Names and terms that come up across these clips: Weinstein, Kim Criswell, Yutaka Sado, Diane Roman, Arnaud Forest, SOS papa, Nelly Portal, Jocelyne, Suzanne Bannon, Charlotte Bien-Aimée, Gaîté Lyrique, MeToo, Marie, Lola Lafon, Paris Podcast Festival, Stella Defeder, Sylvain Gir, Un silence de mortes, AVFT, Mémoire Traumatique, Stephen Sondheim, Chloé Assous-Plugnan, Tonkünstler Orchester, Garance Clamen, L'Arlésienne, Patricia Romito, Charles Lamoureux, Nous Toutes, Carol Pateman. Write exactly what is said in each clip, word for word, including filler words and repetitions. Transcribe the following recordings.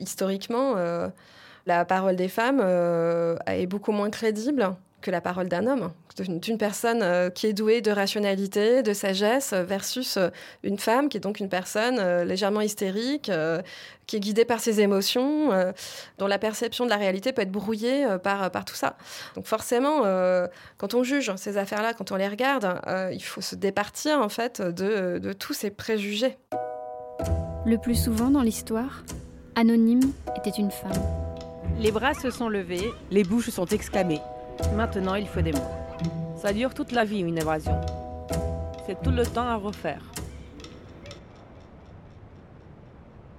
historiquement, euh, la parole des femmes euh, est beaucoup moins crédible que la parole d'un homme, d'une personne euh, qui est douée de rationalité, de sagesse, versus euh, une femme qui est donc une personne euh, légèrement hystérique, euh, qui est guidée par ses émotions, euh, dont la perception de la réalité peut être brouillée euh, par, par tout ça. Donc forcément, euh, quand on juge ces affaires-là, quand on les regarde, euh, il faut se départir en fait de, de tous ces préjugés. Le plus souvent dans l'histoire, Anonyme était une femme. Les bras se sont levés, les bouches sont exclamées. Maintenant, il faut des mots. Ça dure toute la vie, une évasion. C'est tout le temps à refaire.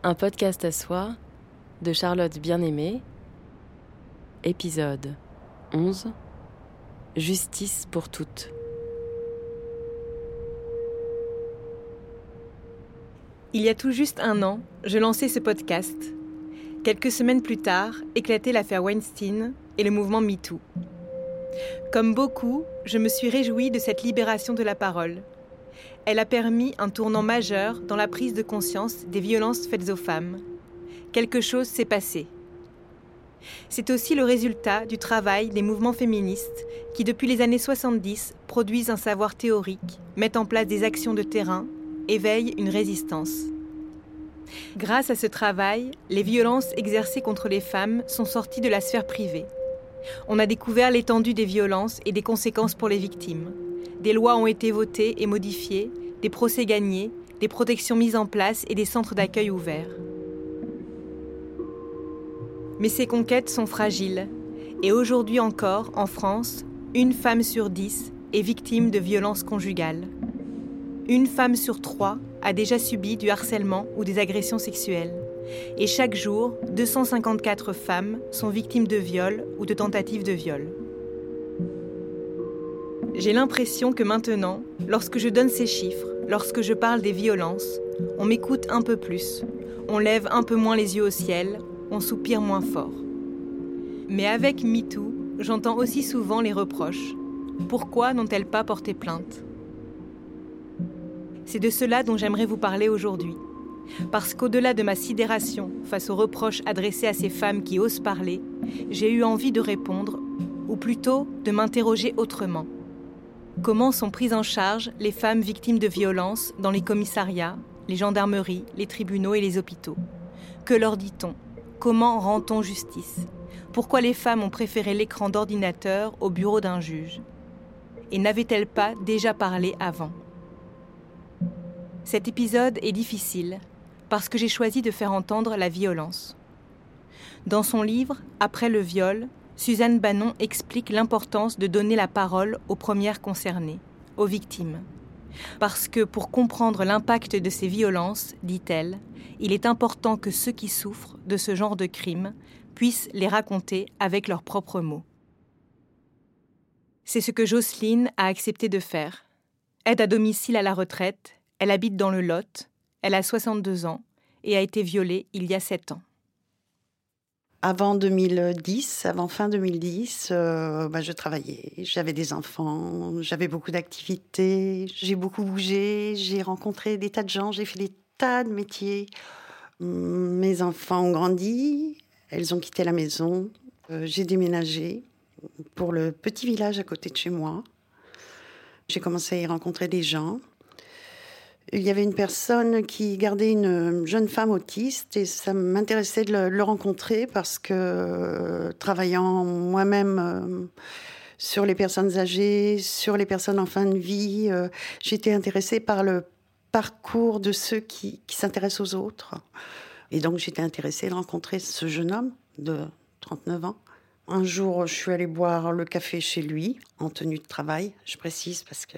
Un podcast à soi, de Charlotte Bien-Aimée. Épisode onze. Justice pour toutes. Il y a tout juste un an, je lançais ce podcast. Quelques semaines plus tard, éclatait l'affaire Weinstein et le mouvement MeToo. Comme beaucoup, je me suis réjouie de cette libération de la parole. Elle a permis un tournant majeur dans la prise de conscience des violences faites aux femmes. Quelque chose s'est passé. C'est aussi le résultat du travail des mouvements féministes qui, depuis les années soixante-dix, produisent un savoir théorique, mettent en place des actions de terrain, éveillent une résistance. Grâce à ce travail, les violences exercées contre les femmes sont sorties de la sphère privée. On a découvert l'étendue des violences et des conséquences pour les victimes. Des lois ont été votées et modifiées, des procès gagnés, des protections mises en place et des centres d'accueil ouverts. Mais ces conquêtes sont fragiles. Et aujourd'hui encore, en France, une femme sur dix est victime de violences conjugales. Une femme sur trois a déjà subi du harcèlement ou des agressions sexuelles. Et chaque jour, deux cent cinquante-quatre femmes sont victimes de viols ou de tentatives de viol. J'ai l'impression que maintenant, lorsque je donne ces chiffres, lorsque je parle des violences, on m'écoute un peu plus, on lève un peu moins les yeux au ciel, on soupire moins fort. Mais avec MeToo, j'entends aussi souvent les reproches. Pourquoi n'ont-elles pas porté plainte ? C'est de cela dont j'aimerais vous parler aujourd'hui. Parce qu'au-delà de ma sidération face aux reproches adressés à ces femmes qui osent parler, j'ai eu envie de répondre, ou plutôt de m'interroger autrement. Comment sont prises en charge les femmes victimes de violences dans les commissariats, les gendarmeries, les tribunaux et les hôpitaux ? Que leur dit-on ? Comment rend-on justice ? Pourquoi les femmes ont préféré l'écran d'ordinateur au bureau d'un juge ? Et n'avaient-elles pas déjà parlé avant ? Cet épisode est difficile, parce que j'ai choisi de faire entendre la violence. Dans son livre « Après le viol », Suzanne Bannon explique l'importance de donner la parole aux premières concernées, aux victimes. Parce que pour comprendre l'impact de ces violences, dit-elle, il est important que ceux qui souffrent de ce genre de crimes puissent les raconter avec leurs propres mots. C'est ce que Jocelyne a accepté de faire. Aide à domicile à la retraite, elle habite dans le Lot. Elle a soixante-deux ans et a été violée il y a sept ans. Avant deux mille dix, avant fin deux mille dix, euh, bah je travaillais, j'avais des enfants, j'avais beaucoup d'activités, j'ai beaucoup bougé, j'ai rencontré des tas de gens, j'ai fait des tas de métiers. Mes enfants ont grandi, elles ont quitté la maison, euh, j'ai déménagé pour le petit village à côté de chez moi. J'ai commencé à y rencontrer des gens. Il y avait une personne qui gardait une jeune femme autiste et ça m'intéressait de le, le rencontrer parce que, euh, travaillant moi-même euh, sur les personnes âgées, sur les personnes en fin de vie, euh, j'étais intéressée par le parcours de ceux qui, qui s'intéressent aux autres. Et donc j'étais intéressée de rencontrer ce jeune homme de trente-neuf ans. Un jour, je suis allée boire le café chez lui, en tenue de travail, je précise parce que...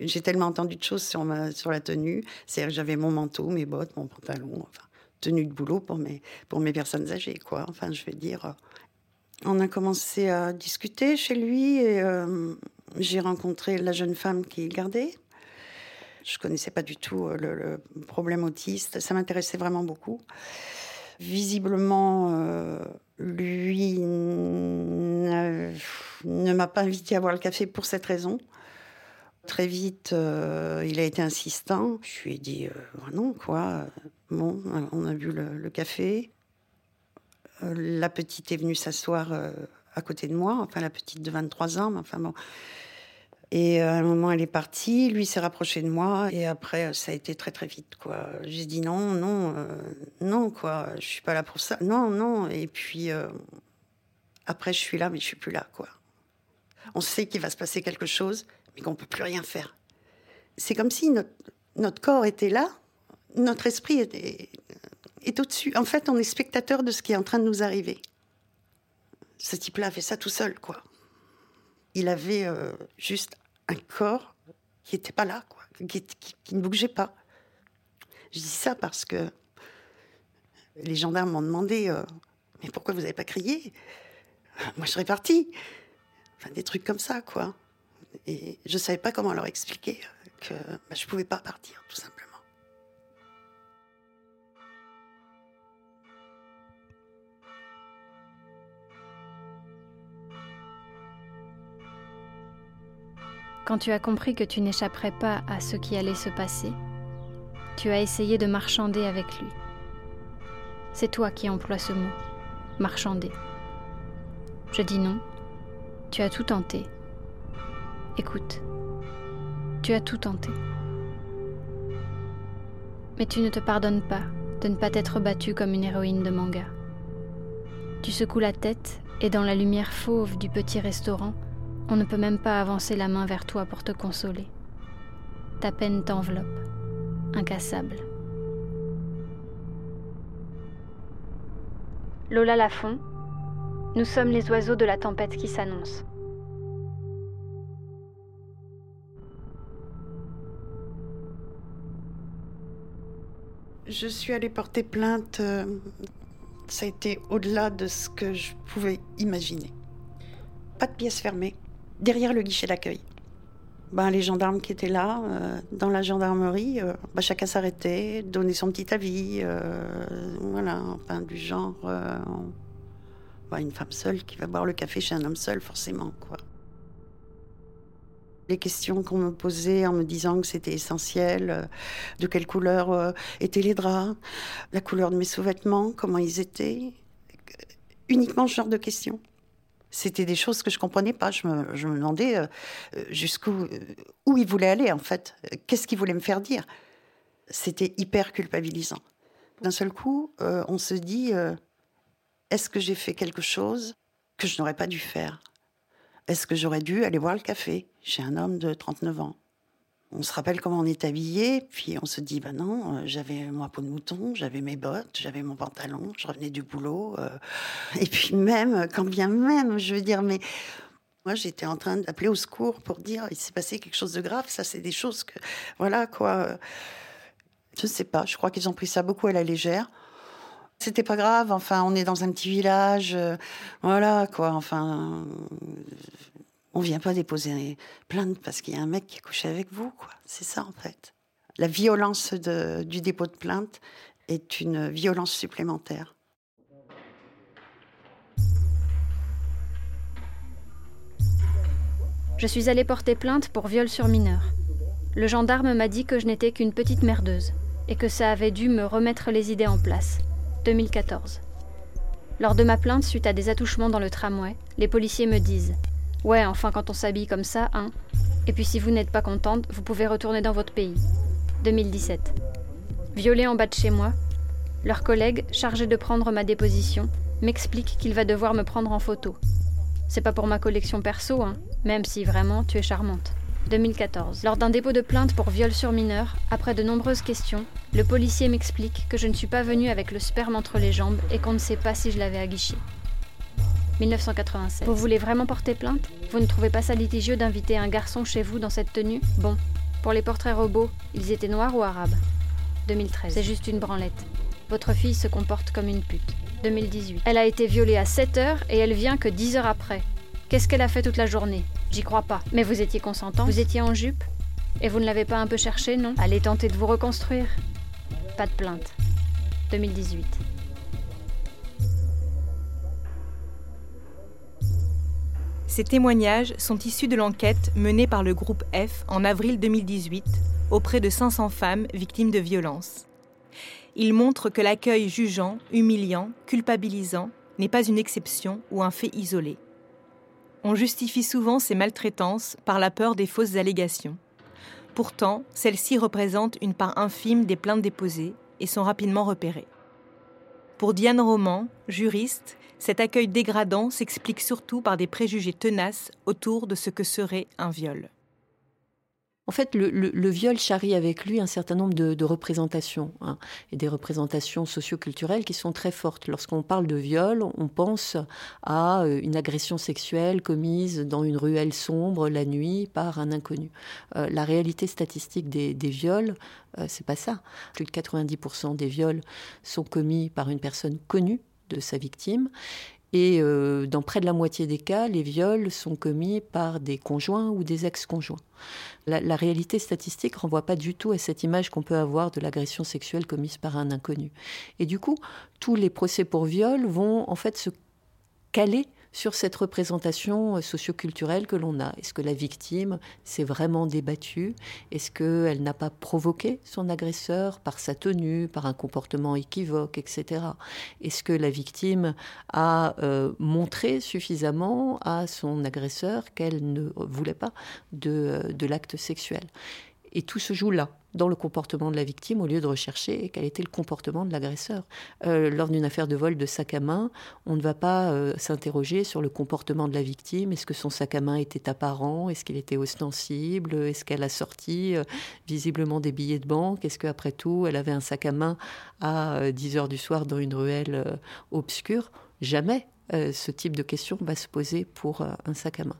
J'ai tellement entendu de choses sur, ma, sur la tenue. C'est-à-dire que j'avais mon manteau, mes bottes, mon pantalon, enfin, tenue de boulot pour mes, pour mes personnes âgées, quoi. Enfin, je veux dire, on a commencé à discuter chez lui et euh, j'ai rencontré la jeune femme qui gardait. Je ne connaissais pas du tout le, le problème autiste. Ça m'intéressait vraiment beaucoup. Visiblement, euh, lui ne, ne m'a pas invitée à boire le café pour cette raison. Très vite, euh, il a été insistant. Je lui ai dit euh, « non, quoi ». Bon, on a bu le, le café. Euh, la petite est venue s'asseoir euh, à côté de moi, enfin la petite de vingt-trois ans, mais enfin bon. Et à un moment, elle est partie, lui s'est rapproché de moi, et après, ça a été très très vite, quoi. J'ai dit non, non, euh, non, quoi, je suis pas là pour ça, non, non, et puis euh, après, je suis là, mais je suis plus là, quoi. On sait qu'il va se passer quelque chose, mais qu'on peut plus rien faire. C'est comme si notre, notre corps était là, notre esprit était, est au-dessus. En fait, on est spectateur de ce qui est en train de nous arriver. Ce type-là a fait ça tout seul, quoi. Il avait euh, juste un corps qui n'était pas là, quoi, qui, qui, qui ne bougeait pas. Je dis ça parce que les gendarmes m'ont demandé euh, « Mais pourquoi vous n'avez pas crié ?» Moi, je serais partie. Enfin, des trucs comme ça, quoi. Et je ne savais pas comment leur expliquer que bah, je ne pouvais pas partir, tout simplement. Quand tu as compris que tu n'échapperais pas à ce qui allait se passer, tu as essayé de marchander avec lui. C'est toi qui emploies ce mot, marchander. Je dis non, tu as tout tenté. Écoute, tu as tout tenté. Mais tu ne te pardonnes pas de ne pas t'être battue comme une héroïne de manga. Tu secoues la tête et dans la lumière fauve du petit restaurant, on ne peut même pas avancer la main vers toi pour te consoler. Ta peine t'enveloppe, incassable. Lola Lafon, nous sommes les oiseaux de la tempête qui s'annonce. Je suis allée porter plainte. Ça a été au-delà de ce que je pouvais imaginer. Pas de pièces fermées. Derrière le guichet d'accueil. Ben, les gendarmes qui étaient là, euh, dans la gendarmerie, euh, ben, chacun s'arrêtait, donnait son petit avis, euh, voilà, enfin, du genre, euh, ben, une femme seule qui va boire le café chez un homme seul, forcément, quoi. Les questions qu'on me posait en me disant que c'était essentiel, euh, de quelle couleur euh, étaient les draps, la couleur de mes sous-vêtements, comment ils étaient, uniquement ce genre de questions. C'était des choses que je ne comprenais pas. Je me, je me demandais euh, jusqu'où euh, où il voulait aller, en fait. Qu'est-ce qu'il voulait me faire dire ? C'était hyper culpabilisant. D'un seul coup, euh, on se dit euh, « Est-ce que j'ai fait quelque chose que je n'aurais pas dû faire ? Est-ce que j'aurais dû aller boire le café chez un homme de trente-neuf ans ?» On se rappelle comment on est habillé, puis on se dit « Ben non, euh, j'avais ma peau de mouton, j'avais mes bottes, j'avais mon pantalon, je revenais du boulot. Euh, » Et puis même, quand bien même, je veux dire, mais moi j'étais en train d'appeler au secours pour dire « Il s'est passé quelque chose de grave, ça c'est des choses que... » Voilà quoi. Je sais pas, je crois qu'ils ont pris ça beaucoup à la légère. C'était pas grave, enfin on est dans un petit village, euh, voilà quoi, enfin... Euh, on vient pas déposer plainte parce qu'il y a un mec qui est couché avec vous, quoi. C'est ça, en fait. La violence de, du dépôt de plainte est une violence supplémentaire. Je suis allée porter plainte pour viol sur mineur. Le gendarme m'a dit que je n'étais qu'une petite merdeuse et que ça avait dû me remettre les idées en place. deux mille quatorze. Lors de ma plainte suite à des attouchements dans le tramway, les policiers me disent... « Ouais, enfin, quand on s'habille comme ça, hein. Et puis si vous n'êtes pas contente, vous pouvez retourner dans votre pays. » deux mille dix-sept. Violée en bas de chez moi, leur collègue, chargé de prendre ma déposition, m'explique qu'il va devoir me prendre en photo. C'est pas pour ma collection perso, hein, même si vraiment, tu es charmante. deux mille quatorze. Lors d'un dépôt de plainte pour viol sur mineur, après de nombreuses questions, le policier m'explique que je ne suis pas venue avec le sperme entre les jambes et qu'on ne sait pas si je l'avais aguiché. dix-neuf cent quatre-vingt-seize. Vous voulez vraiment porter plainte ? Vous ne trouvez pas ça litigieux d'inviter un garçon chez vous dans cette tenue ? Bon, pour les portraits robots, ils étaient noirs ou arabes ? deux mille treize. C'est juste une branlette. Votre fille se comporte comme une pute. deux mille dix-huit. Elle a été violée à sept heures et elle vient que dix heures après. Qu'est-ce qu'elle a fait toute la journée ? J'y crois pas. Mais vous étiez consentant ? Vous étiez en jupe ? Et vous ne l'avez pas un peu cherché, non ? Allez tenter de vous reconstruire. Pas de plainte. deux mille dix-huit. Ces témoignages sont issus de l'enquête menée par le groupe F en avril deux mille dix-huit auprès de cinq cents femmes victimes de violences. Ils montrent que l'accueil jugeant, humiliant, culpabilisant n'est pas une exception ou un fait isolé. On justifie souvent ces maltraitances par la peur des fausses allégations. Pourtant, celles-ci représentent une part infime des plaintes déposées et sont rapidement repérées. Pour Diane Roman, juriste, cet accueil dégradant s'explique surtout par des préjugés tenaces autour de ce que serait un viol. En fait, le, le, le viol charrie avec lui un certain nombre de, de représentations, hein, et des représentations socio-culturelles qui sont très fortes. Lorsqu'on parle de viol, on pense à une agression sexuelle commise dans une ruelle sombre la nuit par un inconnu. Euh, la réalité statistique des, des viols, euh, c'est pas ça. Plus de quatre-vingt-dix pour cent des viols sont commis par une personne connue de sa victime. Et euh, dans près de la moitié des cas, les viols sont commis par des conjoints ou des ex-conjoints. La, la réalité statistique ne renvoie pas du tout à cette image qu'on peut avoir de l'agression sexuelle commise par un inconnu. Et du coup, tous les procès pour viol vont en fait se caler sur cette représentation socioculturelle que l'on a. Est-ce que la victime s'est vraiment débattue ? Est-ce qu'elle n'a pas provoqué son agresseur par sa tenue, par un comportement équivoque, et cetera. Est-ce que la victime a euh, montré suffisamment à son agresseur qu'elle ne voulait pas de, de l'acte sexuel ? Et tout se joue là, dans le comportement de la victime, au lieu de rechercher quel était le comportement de l'agresseur. Euh, lors d'une affaire de vol de sac à main, on ne va pas euh, s'interroger sur le comportement de la victime. Est-ce que son sac à main était apparent ? Est-ce qu'il était ostensible ? Est-ce qu'elle a sorti euh, visiblement des billets de banque ? Est-ce qu'après tout, elle avait un sac à main à euh, dix heures du soir dans une ruelle euh, obscure ? Jamais. Euh, ce type de question va se poser pour euh, un sac à main.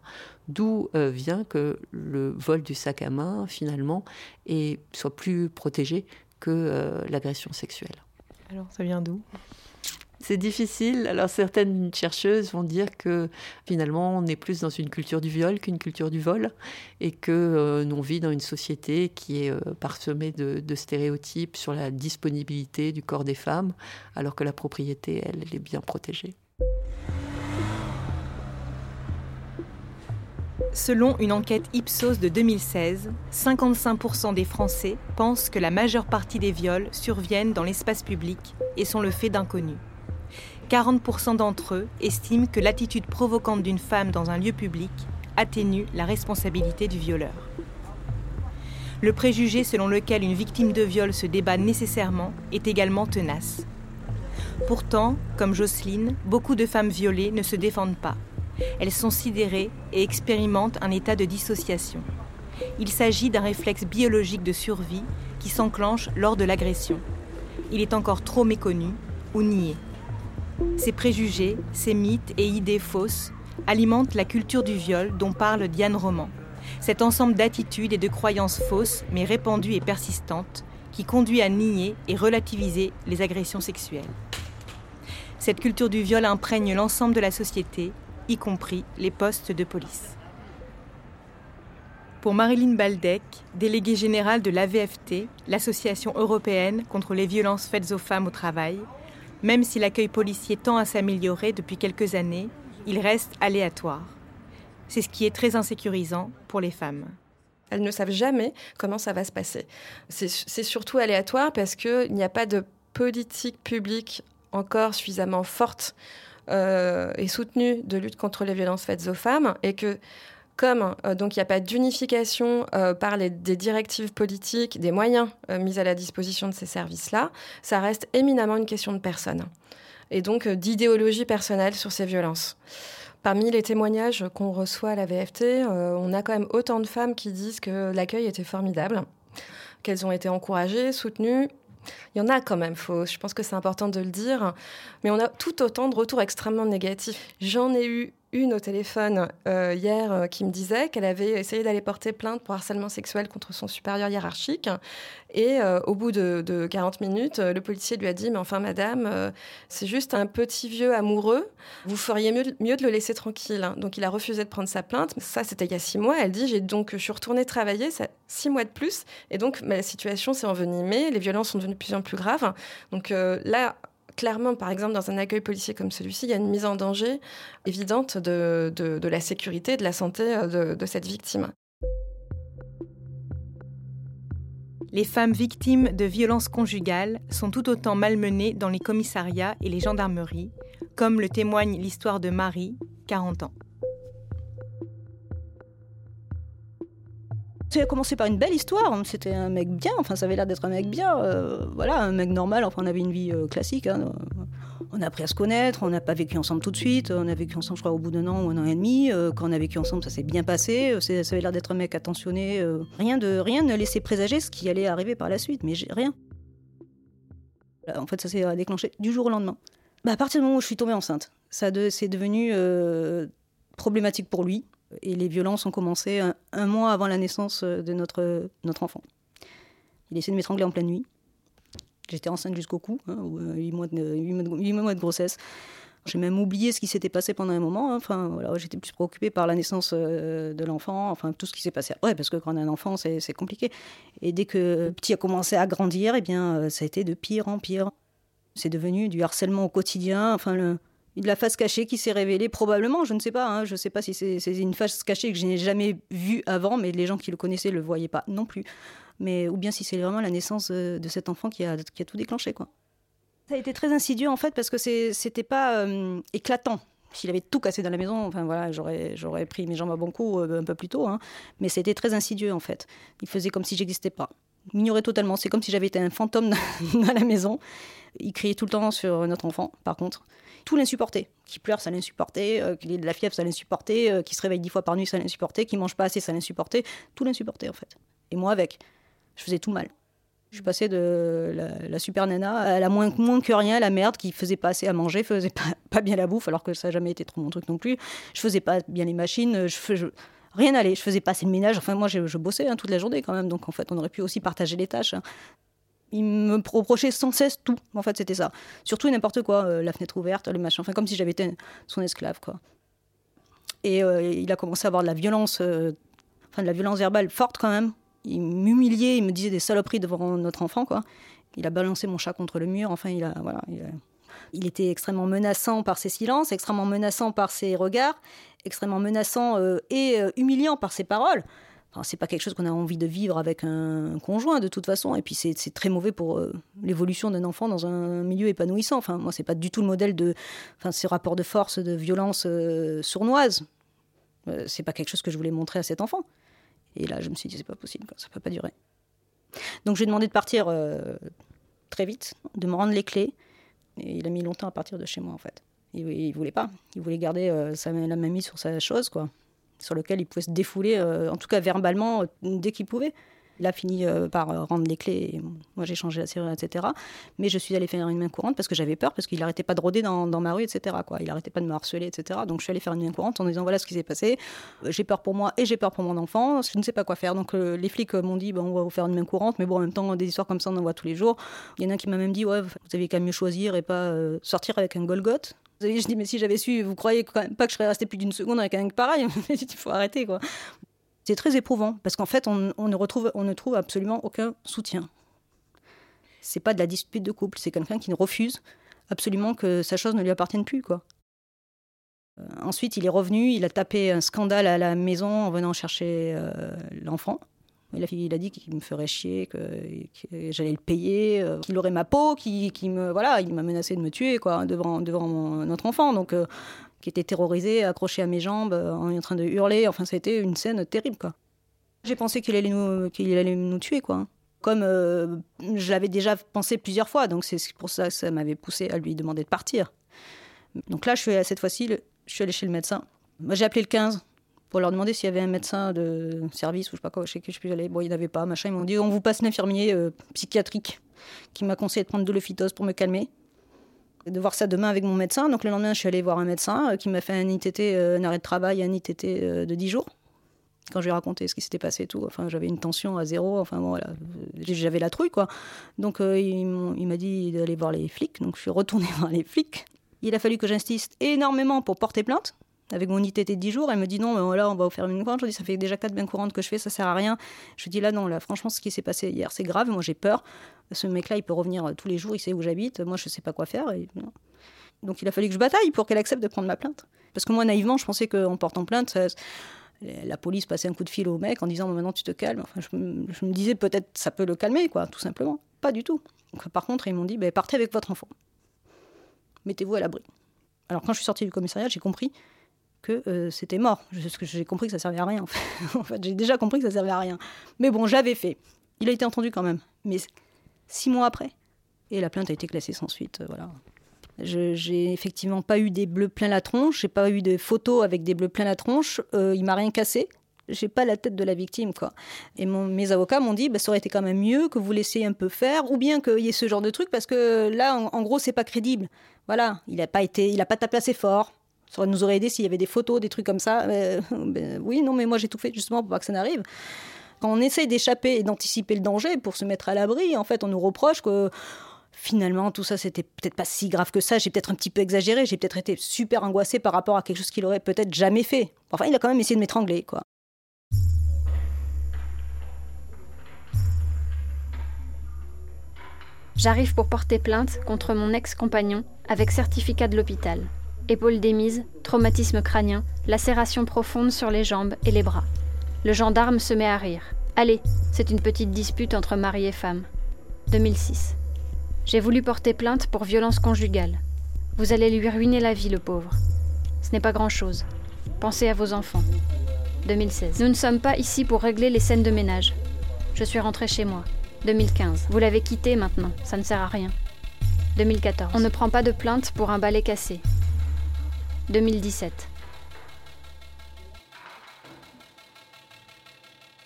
D'où euh, vient que le vol du sac à main, finalement, est, soit plus protégé que euh, l'agression sexuelle. Alors, ça vient d'où ? C'est difficile. Alors, certaines chercheuses vont dire que, finalement, on est plus dans une culture du viol qu'une culture du vol, et que euh, on vit dans une société qui est euh, parsemée de, de stéréotypes sur la disponibilité du corps des femmes, alors que la propriété, elle, elle est bien protégée. Selon une enquête Ipsos de deux mille seize, cinquante-cinq pour cent des Français pensent que la majeure partie des viols surviennent dans l'espace public et sont le fait d'inconnus. quarante pour cent d'entre eux estiment que l'attitude provocante d'une femme dans un lieu public atténue la responsabilité du violeur. Le préjugé selon lequel une victime de viol se débat nécessairement est également tenace. Pourtant, comme Jocelyne, beaucoup de femmes violées ne se défendent pas. Elles sont sidérées et expérimentent un état de dissociation. Il s'agit d'un réflexe biologique de survie qui s'enclenche lors de l'agression. Il est encore trop méconnu ou nié. Ces préjugés, ces mythes et idées fausses alimentent la culture du viol dont parle Diane Roman. Cet ensemble d'attitudes et de croyances fausses mais répandues et persistantes qui conduit à nier et relativiser les agressions sexuelles. Cette culture du viol imprègne l'ensemble de la société, y compris les postes de police. Pour Maryline Baldeck, déléguée générale de l'A V F T, l'Association européenne contre les violences faites aux femmes au travail, même si l'accueil policier tend à s'améliorer depuis quelques années, il reste aléatoire. C'est ce qui est très insécurisant pour les femmes. Elles ne savent jamais comment ça va se passer. C'est, c'est surtout aléatoire parce qu'il n'y a pas de politique publique encore suffisamment forte Euh, et soutenue de lutte contre les violences faites aux femmes, et que comme euh, donc il n'y a pas d'unification euh, par les, des directives politiques, des moyens euh, mis à la disposition de ces services-là, ça reste éminemment une question de personnes et donc euh, d'idéologie personnelle sur ces violences. Parmi les témoignages qu'on reçoit à la V F T, euh, on a quand même autant de femmes qui disent que l'accueil était formidable, qu'elles ont été encouragées, soutenues. Il y en a quand même, faut, je pense que c'est important de le dire, mais on a tout autant de retours extrêmement négatifs. J'en ai eu une au téléphone euh, hier euh, qui me disait qu'elle avait essayé d'aller porter plainte pour harcèlement sexuel contre son supérieur hiérarchique, et euh, au bout de, de quarante minutes, euh, le policier lui a dit « Mais enfin madame, euh, c'est juste un petit vieux amoureux, vous feriez mieux, mieux de le laisser tranquille. » Donc il a refusé de prendre sa plainte. Ça, c'était il y a six mois. Elle dit « J'ai donc, je suis retournée travailler, ça, six mois de plus, et donc ma situation s'est envenimée, les violences sont devenues de plus en plus graves. » Donc euh, là... Clairement, par exemple, dans un accueil policier comme celui-ci, il y a une mise en danger évidente de, de, de la sécurité, de la santé de, de cette victime. les femmes victimes de violences conjugales sont tout autant malmenées dans les commissariats et les gendarmeries, comme le témoigne l'histoire de Marie, quarante ans. Ça a commencé par une belle histoire, c'était un mec bien, enfin ça avait l'air d'être un mec bien, euh, voilà, un mec normal, enfin on avait une vie euh, classique, hein, on a appris à se connaître, on n'a pas vécu ensemble tout de suite, on a vécu ensemble je crois au bout d'un an ou un an et demi, euh, quand on a vécu ensemble ça s'est bien passé, c'est, ça avait l'air d'être un mec attentionné, euh, rien, de, rien ne laissait présager ce qui allait arriver par la suite, mais j'ai, rien. En fait ça s'est déclenché du jour au lendemain. Bah, à partir du moment où je suis tombée enceinte, ça de, c'est devenu euh, problématique pour lui. Et les violences ont commencé un, un mois avant la naissance de notre, notre enfant. Il essayait de m'étrangler en pleine nuit. J'étais enceinte jusqu'au cou, hein, huit mois de grossesse. J'ai même oublié ce qui s'était passé pendant un moment. Hein. Enfin, voilà, j'étais plus préoccupée par la naissance euh, de l'enfant, enfin tout ce qui s'est passé après, parce que quand on a un enfant, c'est, c'est compliqué. Et dès que le petit a commencé à grandir, eh bien, euh, ça a été de pire en pire. C'est devenu du harcèlement au quotidien, enfin... le de la face cachée qui s'est révélée probablement, je ne sais pas, hein, je ne sais pas si c'est, c'est une face cachée que je n'ai jamais vue avant, mais les gens qui le connaissaient ne le voyaient pas non plus. Mais, ou bien si c'est vraiment la naissance de cet enfant qui a, qui a tout déclenché, quoi. Ça a été très insidieux en fait, parce que c'est, c'était pas euh, éclatant. S'il avait tout cassé dans la maison, enfin voilà, j'aurais, j'aurais pris mes jambes à bon coup euh, un peu plus tôt, hein, mais c'était très insidieux en fait. Il faisait comme si j'existais pas. Il m'ignorait totalement, c'est comme si j'avais été un fantôme dans la maison. Il criait tout le temps sur notre enfant, par contre. Tout l'insupportait. Qu'il pleure, ça l'insupportait. Euh, qu'il ait de la fièvre, ça l'insupportait. Euh, qu'il se réveille dix fois par nuit, ça l'insupportait. Qu'il mange pas assez, ça l'insupportait. Tout l'insupportait, en fait. Et moi, avec. Je faisais tout mal. Je suis passée de la, la super nana à la moins, moins que rien, la merde, qui faisait pas assez à manger, faisait pas, pas bien la bouffe, alors que ça n'a jamais été trop mon truc non plus. Je faisais pas bien les machines. Je, je, rien n'allait. Je faisais pas assez de ménage. Enfin, moi, je, je bossais hein, toute la journée, quand même. Donc, en fait, on aurait pu aussi partager les tâches. Hein. Il me reprochait sans cesse tout, en fait, c'était ça. Surtout n'importe quoi, euh, la fenêtre ouverte, le machin, enfin, comme si j'avais été son esclave, quoi. Et euh, il a commencé à avoir de la violence, euh, enfin, de la violence verbale forte, quand même. Il m'humiliait, il me disait des saloperies devant notre enfant, quoi. Il a balancé mon chat contre le mur, enfin, il a, voilà, il a... Il était extrêmement menaçant par ses silences, extrêmement menaçant par ses regards, extrêmement menaçant euh, et euh, humiliant par ses paroles. Enfin, c'est pas quelque chose qu'on a envie de vivre avec un conjoint, de toute façon. Et puis, c'est, c'est très mauvais pour euh, l'évolution d'un enfant dans un milieu épanouissant. Enfin, moi, c'est pas du tout le modèle de enfin, ces rapports de force, de violence euh, sournoise. Euh, c'est pas quelque chose que je voulais montrer à cet enfant. Et là, je me suis dit, c'est pas possible, quoi, ça peut pas durer. Donc, je lui ai demandé de partir euh, très vite, de me rendre les clés. Et il a mis longtemps à partir de chez moi, en fait. Il, il voulait pas. Il voulait garder euh, sa, la mamie sur sa chose, quoi. Sur lequel il pouvait se défouler, euh, en tout cas verbalement, euh, dès qu'il pouvait. Il a fini euh, par euh, rendre les clés, et moi j'ai changé la serrure, et cetera. Mais je suis allée faire une main courante parce que j'avais peur, parce qu'il n'arrêtait pas de rôder dans, dans ma rue, et cetera. Quoi. Il n'arrêtait pas de me harceler, et cetera. Donc je suis allée faire une main courante en disant voilà ce qui s'est passé, j'ai peur pour moi et j'ai peur pour mon enfant, je ne sais pas quoi faire. Donc euh, les flics m'ont dit ben, on va vous faire une main courante, mais bon en même temps des histoires comme ça on en voit tous les jours. Il y en a un qui m'a même dit ouais, vous avez qu'à mieux choisir et pas euh, sortir avec un Golgoth. Je dis, mais si j'avais su, vous croyez quand même pas que je serais restée plus d'une seconde avec un mec pareil? Il faut arrêter, quoi. C'est très éprouvant, parce qu'en fait, on, on, ne retrouve, on ne trouve absolument aucun soutien. C'est pas de la dispute de couple, c'est quelqu'un qui refuse absolument que sa chose ne lui appartienne plus, quoi. Euh, ensuite, il est revenu, il a tapé un scandale à la maison en venant chercher euh, l'enfant. Il a, il a dit qu'il me ferait chier, que, que j'allais le payer, euh, qu'il aurait ma peau, qu'il, qu'il me, voilà, il m'a menacé de me tuer quoi, devant, devant mon, notre enfant, donc, euh, qui était terrorisé, accroché à mes jambes, euh, en train de hurler. Enfin, c'était une scène terrible, quoi. J'ai pensé qu'il allait nous, qu'il allait nous tuer, quoi. Comme euh, je l'avais déjà pensé plusieurs fois, donc c'est pour ça que ça m'avait poussée à lui demander de partir. Donc là, je suis, cette fois-ci, le, je suis allée chez le médecin. Moi, j'ai appelé le quinze. Pour leur demander s'il y avait un médecin de service ou je sais pas quoi, je sais que je suis allée, bon il n'y avait pas, machin, ils m'ont dit on vous passe l'infirmier euh, psychiatrique qui m'a conseillé de prendre de l'ophytose pour me calmer, et de voir ça demain avec mon médecin. Donc le lendemain je suis allée voir un médecin euh, qui m'a fait un I T T, euh, un arrêt de travail, un I T T euh, de dix jours. Quand je lui ai raconté ce qui s'était passé et tout, enfin j'avais une tension à zéro, enfin bon voilà, j'avais la trouille quoi. Donc euh, il, il m'a dit d'aller voir les flics, donc je suis retournée voir les flics. Il a fallu que j'insiste énormément pour porter plainte. Avec mon I T T de dix jours, elle me dit non, ben là, on va vous faire une courante. Je lui dis, ça fait déjà quatre bains courantes que je fais, ça sert à rien. Je lui dis là, non, là, franchement, ce qui s'est passé hier, c'est grave. Moi, j'ai peur. Ce mec-là, il peut revenir tous les jours, il sait où j'habite. Moi, je sais pas quoi faire. Et... Donc, il a fallu que je bataille pour qu'elle accepte de prendre ma plainte. Parce que moi, naïvement, je pensais qu'en portant plainte, ça, la police passait un coup de fil au mec en disant maintenant tu te calmes. Enfin, je, je me disais peut-être ça peut le calmer, quoi, tout simplement. Pas du tout. Donc, par contre, ils m'ont dit bah, partez avec votre enfant. Mettez-vous à l'abri. Alors quand je suis sortie du commissariat, j'ai compris que euh, c'était mort. Je, j'ai compris que ça servait à rien. En fait. En fait, j'ai déjà compris que ça servait à rien. Mais bon, j'avais fait. Il a été entendu quand même. Mais six mois après. Et la plainte a été classée sans suite. Euh, voilà. Je, j'ai effectivement pas eu des bleus plein la tronche. J'ai pas eu de photos avec des bleus plein la tronche. Euh, il m'a rien cassé. J'ai pas la tête de la victime, quoi. Et mon, mes avocats m'ont dit, bah, ça aurait été quand même mieux que vous laissiez un peu faire, ou bien qu'il y ait ce genre de truc, parce que là, en, en gros, c'est pas crédible. Voilà, il a pas été, il a pas tapé assez fort. Ça nous aurait aidé s'il y avait des photos, des trucs comme ça. Euh, ben, oui, non, mais moi, j'ai tout fait justement pour pas que ça n'arrive. Quand on essaye d'échapper et d'anticiper le danger pour se mettre à l'abri, en fait, on nous reproche que... Finalement, tout ça, c'était peut-être pas si grave que ça. J'ai peut-être un petit peu exagéré. J'ai peut-être été super angoissée par rapport à quelque chose qu'il aurait peut-être jamais fait. Enfin, il a quand même essayé de m'étrangler, quoi. J'arrive pour porter plainte contre mon ex-compagnon avec certificat de l'hôpital. Épaules démises, traumatisme crânien, lacération profonde sur les jambes et les bras. Le gendarme se met à rire. Allez, c'est une petite dispute entre mari et femme. deux mille six. J'ai voulu porter plainte pour violence conjugale. Vous allez lui ruiner la vie, le pauvre. Ce n'est pas grand-chose. Pensez à vos enfants. deux mille seize. Nous ne sommes pas ici pour régler les scènes de ménage. Je suis rentrée chez moi. deux mille quinze. Vous l'avez quitté maintenant, ça ne sert à rien. deux mille quatorze. On ne prend pas de plainte pour un balai cassé. deux mille dix-sept.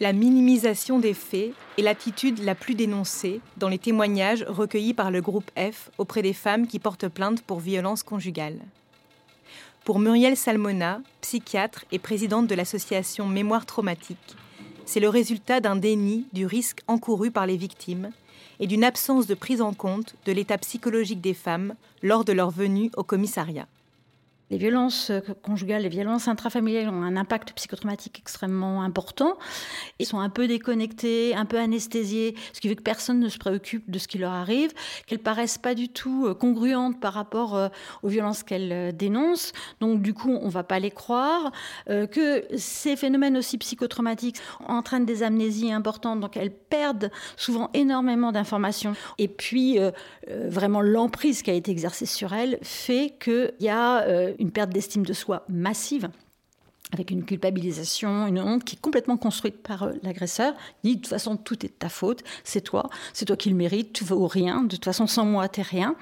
La minimisation des faits est l'attitude la plus dénoncée dans les témoignages recueillis par le groupe F auprès des femmes qui portent plainte pour violence conjugale. Pour Muriel Salmona, psychiatre et présidente de l'association Mémoire Traumatique, c'est le résultat d'un déni du risque encouru par les victimes et d'une absence de prise en compte de l'état psychologique des femmes lors de leur venue au commissariat. Les violences conjugales, les violences intrafamiliales ont un impact psychotraumatique extrêmement important. Ils sont un peu déconnectés, un peu anesthésiés, ce qui veut que personne ne se préoccupe de ce qui leur arrive, qu'elles paraissent pas du tout congruentes par rapport aux violences qu'elles dénoncent. Donc du coup, on va pas les croire. Euh, que ces phénomènes aussi psychotraumatiques entraînent des amnésies importantes, donc elles perdent souvent énormément d'informations. Et puis, euh, euh, vraiment l'emprise qui a été exercée sur elles fait qu'il y a... Euh, une perte d'estime de soi massive, avec une culpabilisation, une honte qui est complètement construite par l'agresseur. Il dit, de toute façon, tout est de ta faute, c'est toi, c'est toi qui le mérites, tu vaux rien, de toute façon, sans moi, t'es rien.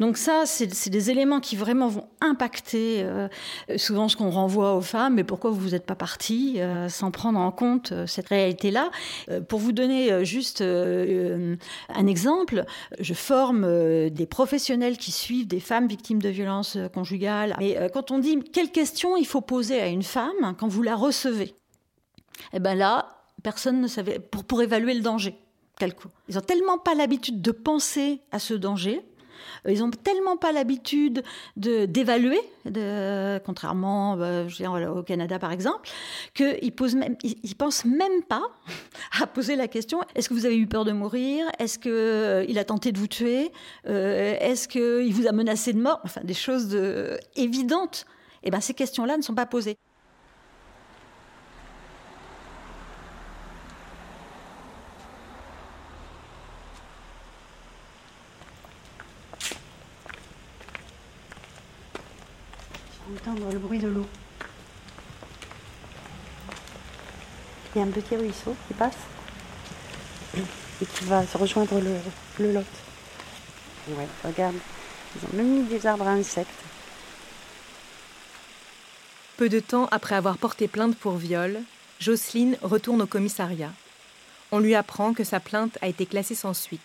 Donc ça, c'est, c'est des éléments qui vraiment vont impacter euh, souvent ce qu'on renvoie aux femmes, mais pourquoi vous n'êtes pas partie euh, sans prendre en compte euh, cette réalité-là. Euh, pour vous donner euh, juste euh, un exemple, je forme euh, des professionnels qui suivent des femmes victimes de violences euh, conjugales. Et euh, quand on dit quelles questions il faut poser à une femme, quand vous la recevez, eh ben là, personne ne savait, pour, pour évaluer le danger, tel coup. Ils n'ont tellement pas l'habitude de penser à ce danger, ils n'ont tellement pas l'habitude de, d'évaluer, de, contrairement ben, je veux dire, au Canada par exemple, qu'ils posent même, ils, ils pensent même pas à poser la question, est-ce que vous avez eu peur de mourir ? Est-ce qu'il euh, a tenté de vous tuer ? euh, Est-ce qu'il vous a menacé de mort ? Enfin, des choses de, évidentes. Eh ben, ces questions-là ne sont pas posées. Entendre le bruit de l'eau. Il y a un petit ruisseau qui passe et qui va se rejoindre le, le lot. Ouais, regarde, ils ont même mis des arbres à insectes. Peu de temps après avoir porté plainte pour viol, Jocelyne retourne au commissariat. On lui apprend que sa plainte a été classée sans suite.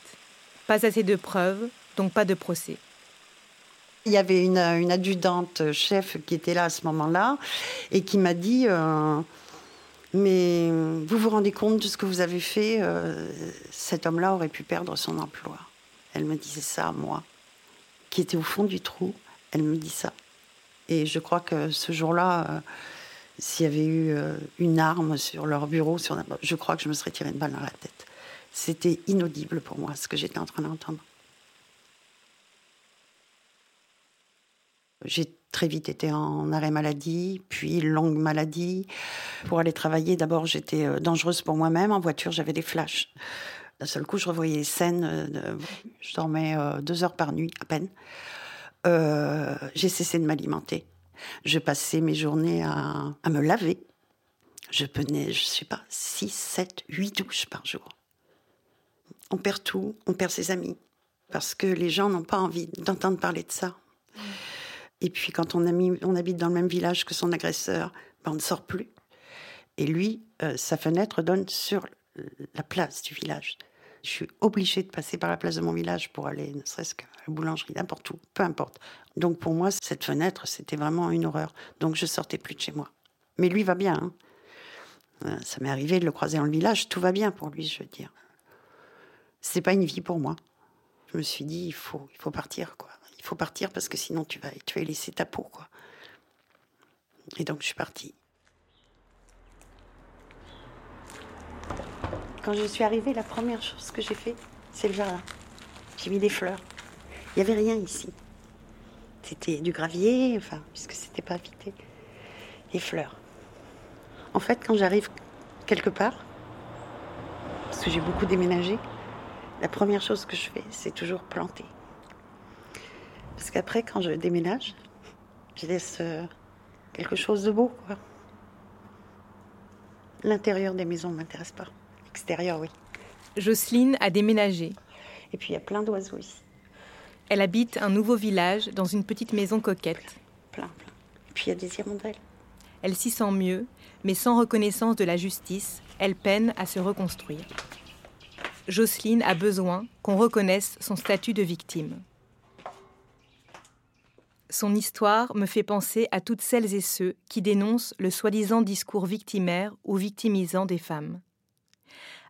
Pas assez de preuves, donc pas de procès. Il y avait une, une adjudante chef qui était là à ce moment-là et qui m'a dit euh, « Mais vous vous rendez compte de ce que vous avez fait euh, cet homme-là aurait pu perdre son emploi. » Elle me disait ça à moi, qui était au fond du trou. Elle me dit ça. Et je crois que ce jour-là, euh, s'il y avait eu euh, une arme sur leur bureau, sur, je crois que je me serais tiré une balle dans la tête. C'était inaudible pour moi, ce que j'étais en train d'entendre. J'ai très vite été en arrêt maladie, puis longue maladie. Pour aller travailler, d'abord, j'étais dangereuse pour moi-même. En voiture, j'avais des flashs. D'un seul coup, je revoyais les scènes. De... Je dormais deux heures par nuit, à peine. Euh, j'ai cessé de m'alimenter. Je passais mes journées à, à me laver. Je prenais, je ne sais pas, six, sept, huit douches par jour. On perd tout, on perd ses amis. Parce que les gens n'ont pas envie d'entendre parler de ça. Mmh. Et puis quand on, ami, on habite dans le même village que son agresseur, ben on ne sort plus. Et lui, euh, sa fenêtre donne sur la place du village. Je suis obligée de passer par la place de mon village pour aller, ne serait-ce qu'à la boulangerie, n'importe où, peu importe. Donc pour moi, cette fenêtre, c'était vraiment une horreur. Donc je ne sortais plus de chez moi. Mais lui va bien. Hein. Euh, ça m'est arrivé de le croiser dans le village, tout va bien pour lui, je veux dire. C'est pas une vie pour moi. Je me suis dit, il faut, il faut partir, quoi. Il faut partir parce que sinon, tu vas, tu vas laisser ta peau, quoi. Et donc, je suis partie. Quand je suis arrivée, la première chose que j'ai fait, c'est le jardin. J'ai mis des fleurs. Il n'y avait rien ici. C'était du gravier, enfin, puisque c'était pas habité. Des fleurs. En fait, quand j'arrive quelque part, parce que j'ai beaucoup déménagé, la première chose que je fais, c'est toujours planter. Parce qu'après, quand je déménage, je laisse quelque chose de beau, quoi. L'intérieur des maisons ne m'intéresse pas. L'extérieur, oui. Jocelyne a déménagé. Et puis, il y a plein d'oiseaux ici. Elle habite un nouveau village dans une petite maison coquette. Plein, plein. Et puis, il y a des hirondelles. Elle s'y sent mieux, mais sans reconnaissance de la justice, elle peine à se reconstruire. Jocelyne a besoin qu'on reconnaisse son statut de victime. Son histoire me fait penser à toutes celles et ceux qui dénoncent le soi-disant discours victimaire ou victimisant des femmes.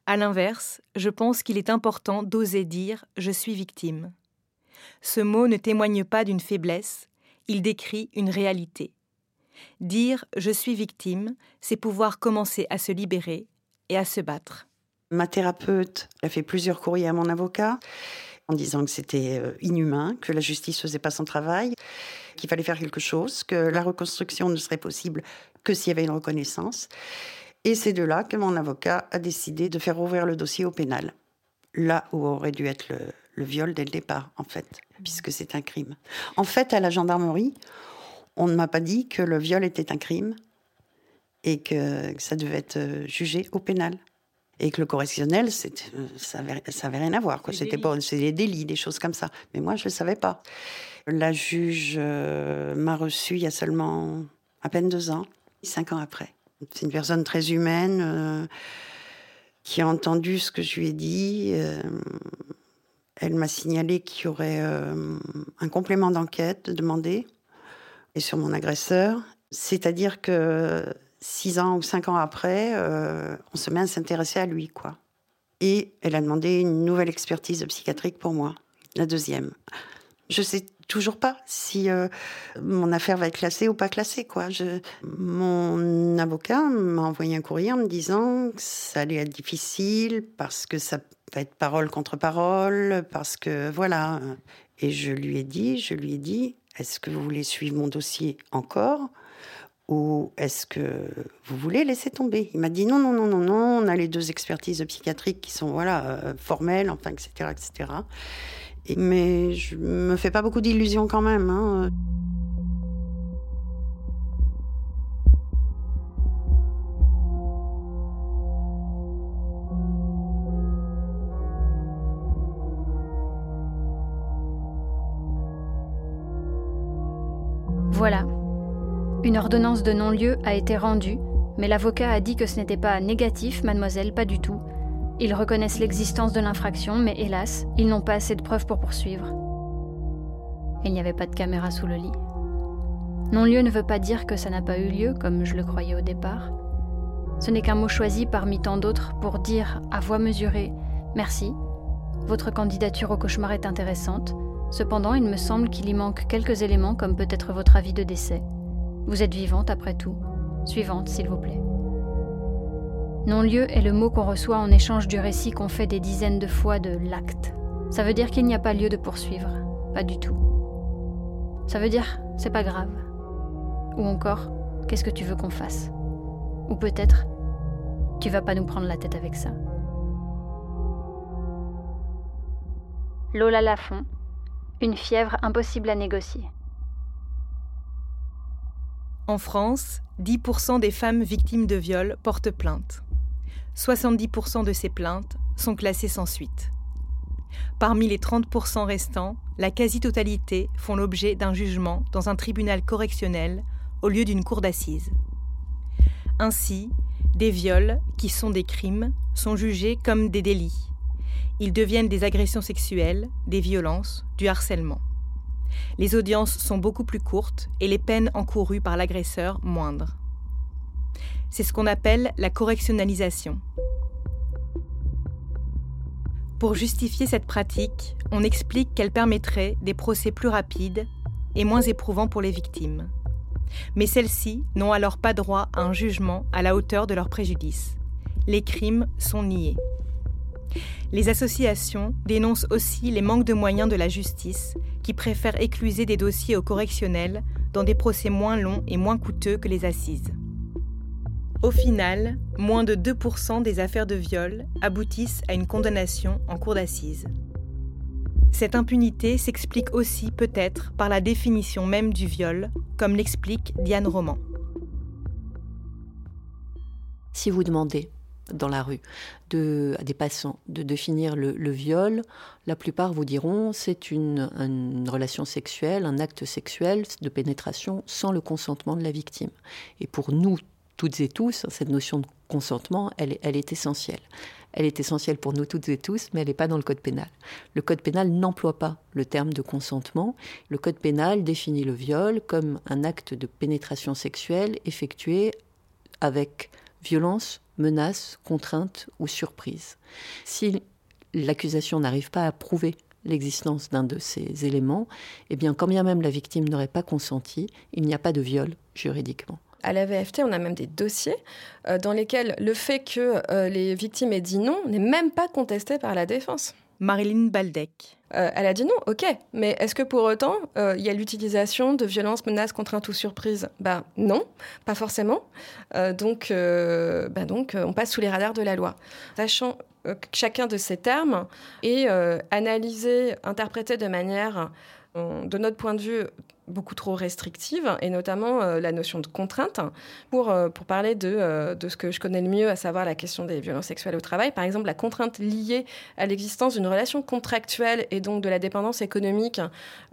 À l'inverse, je pense qu'il est important d'oser dire « je suis victime ». Ce mot ne témoigne pas d'une faiblesse, il décrit une réalité. Dire « je suis victime », c'est pouvoir commencer à se libérer et à se battre. Ma thérapeute a fait plusieurs courriers à mon avocat en disant que c'était inhumain, que la justice ne faisait pas son travail, qu'il fallait faire quelque chose, que la reconstruction ne serait possible que s'il y avait une reconnaissance. Et c'est de là que mon avocat a décidé de faire ouvrir le dossier au pénal, là où aurait dû être le, le viol dès le départ, en fait, puisque c'est un crime. En fait, à la gendarmerie, on ne m'a pas dit que le viol était un crime et que, que ça devait être jugé au pénal. Et que le correctionnel, c'était, ça n'avait rien à voir. Quoi. C'était pas, c'était des délits, des choses comme ça. Mais moi, je ne le savais pas. La juge euh, m'a reçue il y a seulement à peine deux ans, cinq ans après. C'est une personne très humaine euh, qui a entendu ce que je lui ai dit. Euh, elle m'a signalé qu'il y aurait euh, un complément d'enquête demandé et sur mon agresseur. C'est-à-dire que... Six ans ou cinq ans après, euh, on se met à s'intéresser à lui, quoi. Et elle a demandé une nouvelle expertise psychiatrique pour moi, la deuxième. Je sais toujours pas si euh, mon affaire va être classée ou pas classée, quoi. Je... Mon avocat m'a envoyé un courrier en me disant que ça allait être difficile, parce que ça va être parole contre parole, parce que voilà. Et je lui ai dit, je lui ai dit, est-ce que vous voulez suivre mon dossier encore ? Ou est-ce que vous voulez laisser tomber ? Il m'a dit non, non, non, non, non, on a les deux expertises psychiatriques qui sont voilà, formelles, enfin, et cetera, et cetera. Et, mais je ne me fais pas beaucoup d'illusions quand même. Hein. Voilà. Une ordonnance de non-lieu a été rendue, mais l'avocat a dit que ce n'était pas négatif, mademoiselle, pas du tout. Ils reconnaissent l'existence de l'infraction, mais hélas, ils n'ont pas assez de preuves pour poursuivre. Il n'y avait pas de caméra sous le lit. Non-lieu ne veut pas dire que ça n'a pas eu lieu, comme je le croyais au départ. Ce n'est qu'un mot choisi parmi tant d'autres pour dire, à voix mesurée, « Merci, votre candidature au cauchemar est intéressante, cependant il me semble qu'il y manque quelques éléments comme peut-être votre avis de décès. Vous êtes vivante après tout. Suivante, s'il vous plaît. » Non-lieu est le mot qu'on reçoit en échange du récit qu'on fait des dizaines de fois de l'acte. Ça veut dire qu'il n'y a pas lieu de poursuivre. Pas du tout. Ça veut dire, c'est pas grave. Ou encore, qu'est-ce que tu veux qu'on fasse ? Ou peut-être, tu vas pas nous prendre la tête avec ça. Lola Lafon, une fièvre impossible à négocier. En France, dix pour cent des femmes victimes de viol portent plainte. soixante-dix pour cent de ces plaintes sont classées sans suite. Parmi les trente pour cent restants, la quasi-totalité font l'objet d'un jugement dans un tribunal correctionnel au lieu d'une cour d'assises. Ainsi, des viols, qui sont des crimes, sont jugés comme des délits. Ils deviennent des agressions sexuelles, des violences, du harcèlement. Les audiences sont beaucoup plus courtes et les peines encourues par l'agresseur moindres. C'est ce qu'on appelle la correctionnalisation. Pour justifier cette pratique, on explique qu'elle permettrait des procès plus rapides et moins éprouvants pour les victimes. Mais celles-ci n'ont alors pas droit à un jugement à la hauteur de leur préjudice. Les crimes sont niés. Les associations dénoncent aussi les manques de moyens de la justice, qui préfèrent écluser des dossiers au correctionnel dans des procès moins longs et moins coûteux que les assises. Au final, moins de deux pour cent des affaires de viol aboutissent à une condamnation en cour d'assises. Cette impunité s'explique aussi peut-être par la définition même du viol, comme l'explique Diane Roman. Si vous demandez dans la rue de, à des passants de définir le, le viol, la plupart vous diront c'est une, une relation sexuelle, un acte sexuel de pénétration sans le consentement de la victime. Et pour nous toutes et tous, cette notion de consentement, elle, elle est essentielle. Elle est essentielle pour nous toutes et tous, mais elle n'est pas dans le code pénal. Le code pénal n'emploie pas le terme de consentement. Le code pénal définit le viol comme un acte de pénétration sexuelle effectué avec violence, menace, contrainte ou surprise. Si l'accusation n'arrive pas à prouver l'existence d'un de ces éléments, eh bien, quand bien même la victime n'aurait pas consenti, il n'y a pas de viol juridiquement. À l'A V F T, on a même des dossiers euh, dans lesquels le fait que euh, les victimes aient dit non n'est même pas contesté par la défense. Maryline Baldeck. Euh, elle a dit non, ok, mais est-ce que pour autant, il euh, y a l'utilisation de violences, menaces, contraintes ou surprises ? Ben non, pas forcément. Euh, donc, euh, ben donc euh, on passe sous les radars de la loi. Sachant euh, que chacun de ces termes est euh, analysé, interprété de manière, euh, de notre point de vue, beaucoup trop restrictive, et notamment euh, la notion de contrainte. Pour, euh, pour parler de, euh, de ce que je connais le mieux, à savoir la question des violences sexuelles au travail, par exemple la contrainte liée à l'existence d'une relation contractuelle et donc de la dépendance économique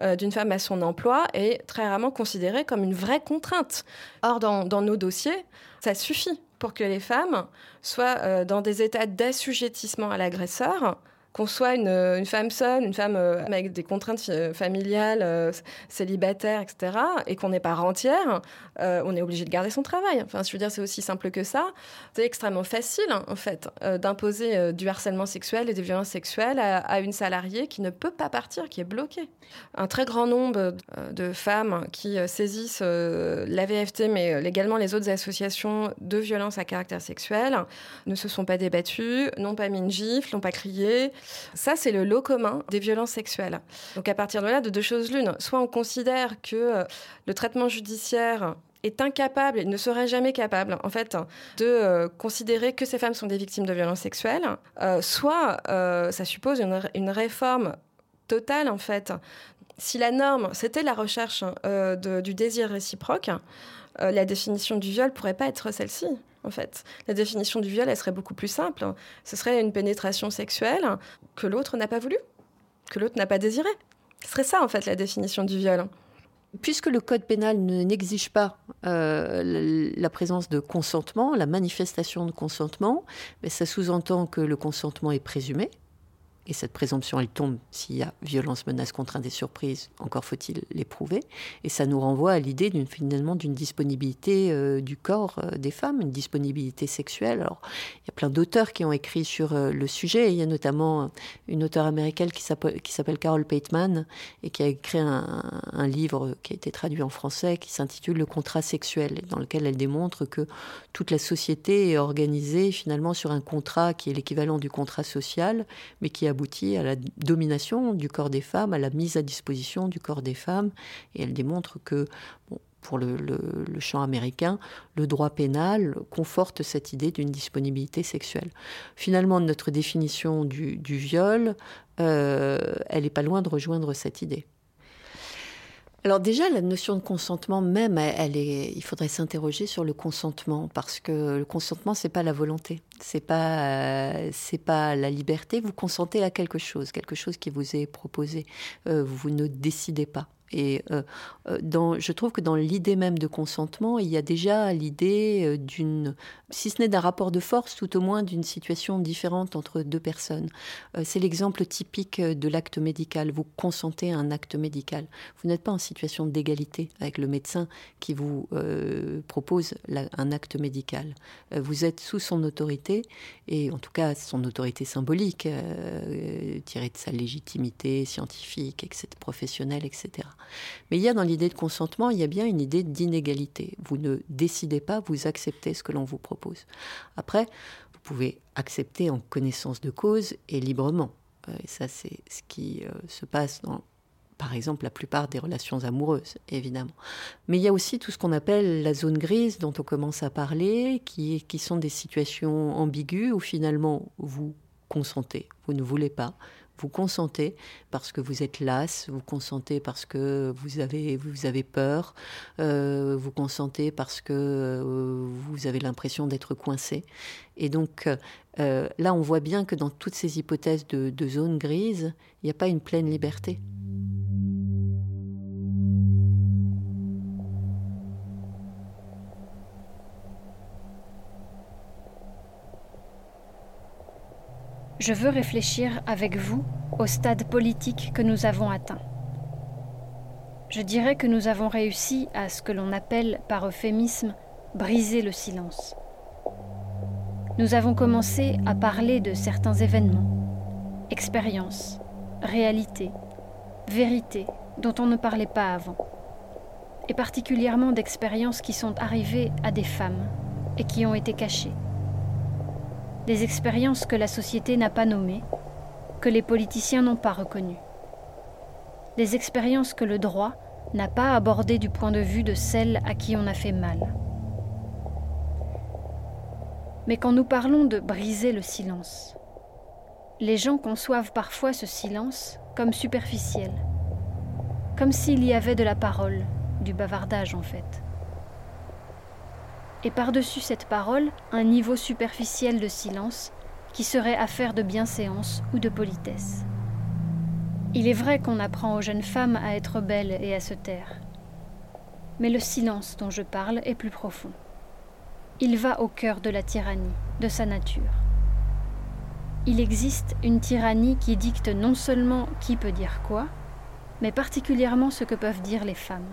euh, d'une femme à son emploi est très rarement considérée comme une vraie contrainte. Or, dans, dans nos dossiers, ça suffit pour que les femmes soient euh, dans des états d'assujettissement à l'agresseur, qu'on soit une, une femme seule, une femme avec des contraintes familiales, célibataire, et cetera, et qu'on n'est pas rentière, euh, on est obligé de garder son travail. Enfin, je veux dire, c'est aussi simple que ça. C'est extrêmement facile, en fait, euh, d'imposer euh, du harcèlement sexuel et des violences sexuelles à, à une salariée qui ne peut pas partir, qui est bloquée. Un très grand nombre de femmes qui saisissent euh, l'A V F T, mais également les autres associations de violences à caractère sexuel, ne se sont pas débattues, n'ont pas mis une gifle, n'ont pas crié. Ça, c'est le lot commun des violences sexuelles. Donc à partir de là, de deux choses l'une. Soit on considère que le traitement judiciaire est incapable, et ne serait jamais capable, en fait, de euh, considérer que ces femmes sont des victimes de violences sexuelles. Euh, soit euh, ça suppose une, une réforme totale, en fait. Si la norme, c'était la recherche euh, de, du désir réciproque, euh, la définition du viol ne pourrait pas être celle-ci. En fait, la définition du viol, elle serait beaucoup plus simple. Ce serait une pénétration sexuelle que l'autre n'a pas voulu, que l'autre n'a pas désiré. Ce serait ça, en fait, la définition du viol. Puisque le code pénal ne, n'exige pas euh, la présence de consentement, la manifestation de consentement, mais ça sous-entend que le consentement est présumé. Et cette présomption, elle tombe s'il y a violence, menace, contrainte et surprise, encore faut-il l'éprouver. Et ça nous renvoie à l'idée d'une, finalement d'une disponibilité euh, du corps euh, des femmes, une disponibilité sexuelle. Alors, il y a plein d'auteurs qui ont écrit sur euh, le sujet. Il y a notamment une auteure américaine qui s'appelle, qui s'appelle Carol Pateman et qui a écrit un, un livre qui a été traduit en français qui s'intitule « Le contrat sexuel », dans lequel elle démontre que toute la société est organisée finalement sur un contrat qui est l'équivalent du contrat social, mais qui a aboutit à la domination du corps des femmes, à la mise à disposition du corps des femmes. Et elle démontre que bon, pour le, le, le champ américain, le droit pénal conforte cette idée d'une disponibilité sexuelle. Finalement, notre définition du, du viol, euh, elle n'est pas loin de rejoindre cette idée. Alors déjà, la notion de consentement même, elle est, il faudrait s'interroger sur le consentement, parce que le consentement, c'est pas la volonté, c'est pas, euh, c'est pas la liberté. Vous consentez à quelque chose, quelque chose qui vous est proposé. Euh, vous ne décidez pas. Et euh, dans, je trouve que dans l'idée même de consentement, il y a déjà l'idée d'une, si ce n'est d'un rapport de force, tout au moins d'une situation différente entre deux personnes. Euh, c'est l'exemple typique de l'acte médical. Vous consentez à un acte médical. Vous n'êtes pas en situation d'égalité avec le médecin qui vous euh, propose la, un acte médical. Euh, vous êtes sous son autorité, et en tout cas son autorité symbolique, euh, tirée de sa légitimité scientifique, et cetera, professionnelle, et cetera. Mais il y a dans l'idée de consentement, il y a bien une idée d'inégalité. Vous ne décidez pas, vous acceptez ce que l'on vous propose. Après, vous pouvez accepter en connaissance de cause et librement. Et ça, c'est ce qui se passe dans, par exemple, la plupart des relations amoureuses, évidemment. Mais il y a aussi tout ce qu'on appelle la zone grise, dont on commence à parler, qui, qui sont des situations ambiguës où finalement, vous consentez, vous ne voulez pas. Vous consentez parce que vous êtes lasse, vous consentez parce que vous avez, vous avez peur, euh, vous consentez parce que euh, vous avez l'impression d'être coincé. Et donc euh, là, on voit bien que dans toutes ces hypothèses de, de zone grise, il n'y a pas une pleine liberté. Je veux réfléchir avec vous au stade politique que nous avons atteint. Je dirais que nous avons réussi à ce que l'on appelle par euphémisme « briser le silence ». Nous avons commencé à parler de certains événements, expériences, réalités, vérités dont on ne parlait pas avant, et particulièrement d'expériences qui sont arrivées à des femmes et qui ont été cachées. Des expériences que la société n'a pas nommées, que les politiciens n'ont pas reconnues. Des expériences que le droit n'a pas abordées du point de vue de celles à qui on a fait mal. Mais quand nous parlons de briser le silence, les gens conçoivent parfois ce silence comme superficiel, comme s'il y avait de la parole, du bavardage en fait. Et par-dessus cette parole, un niveau superficiel de silence qui serait affaire de bienséance ou de politesse. Il est vrai qu'on apprend aux jeunes femmes à être belles et à se taire. Mais le silence dont je parle est plus profond. Il va au cœur de la tyrannie, de sa nature. Il existe une tyrannie qui dicte non seulement qui peut dire quoi, mais particulièrement ce que peuvent dire les femmes.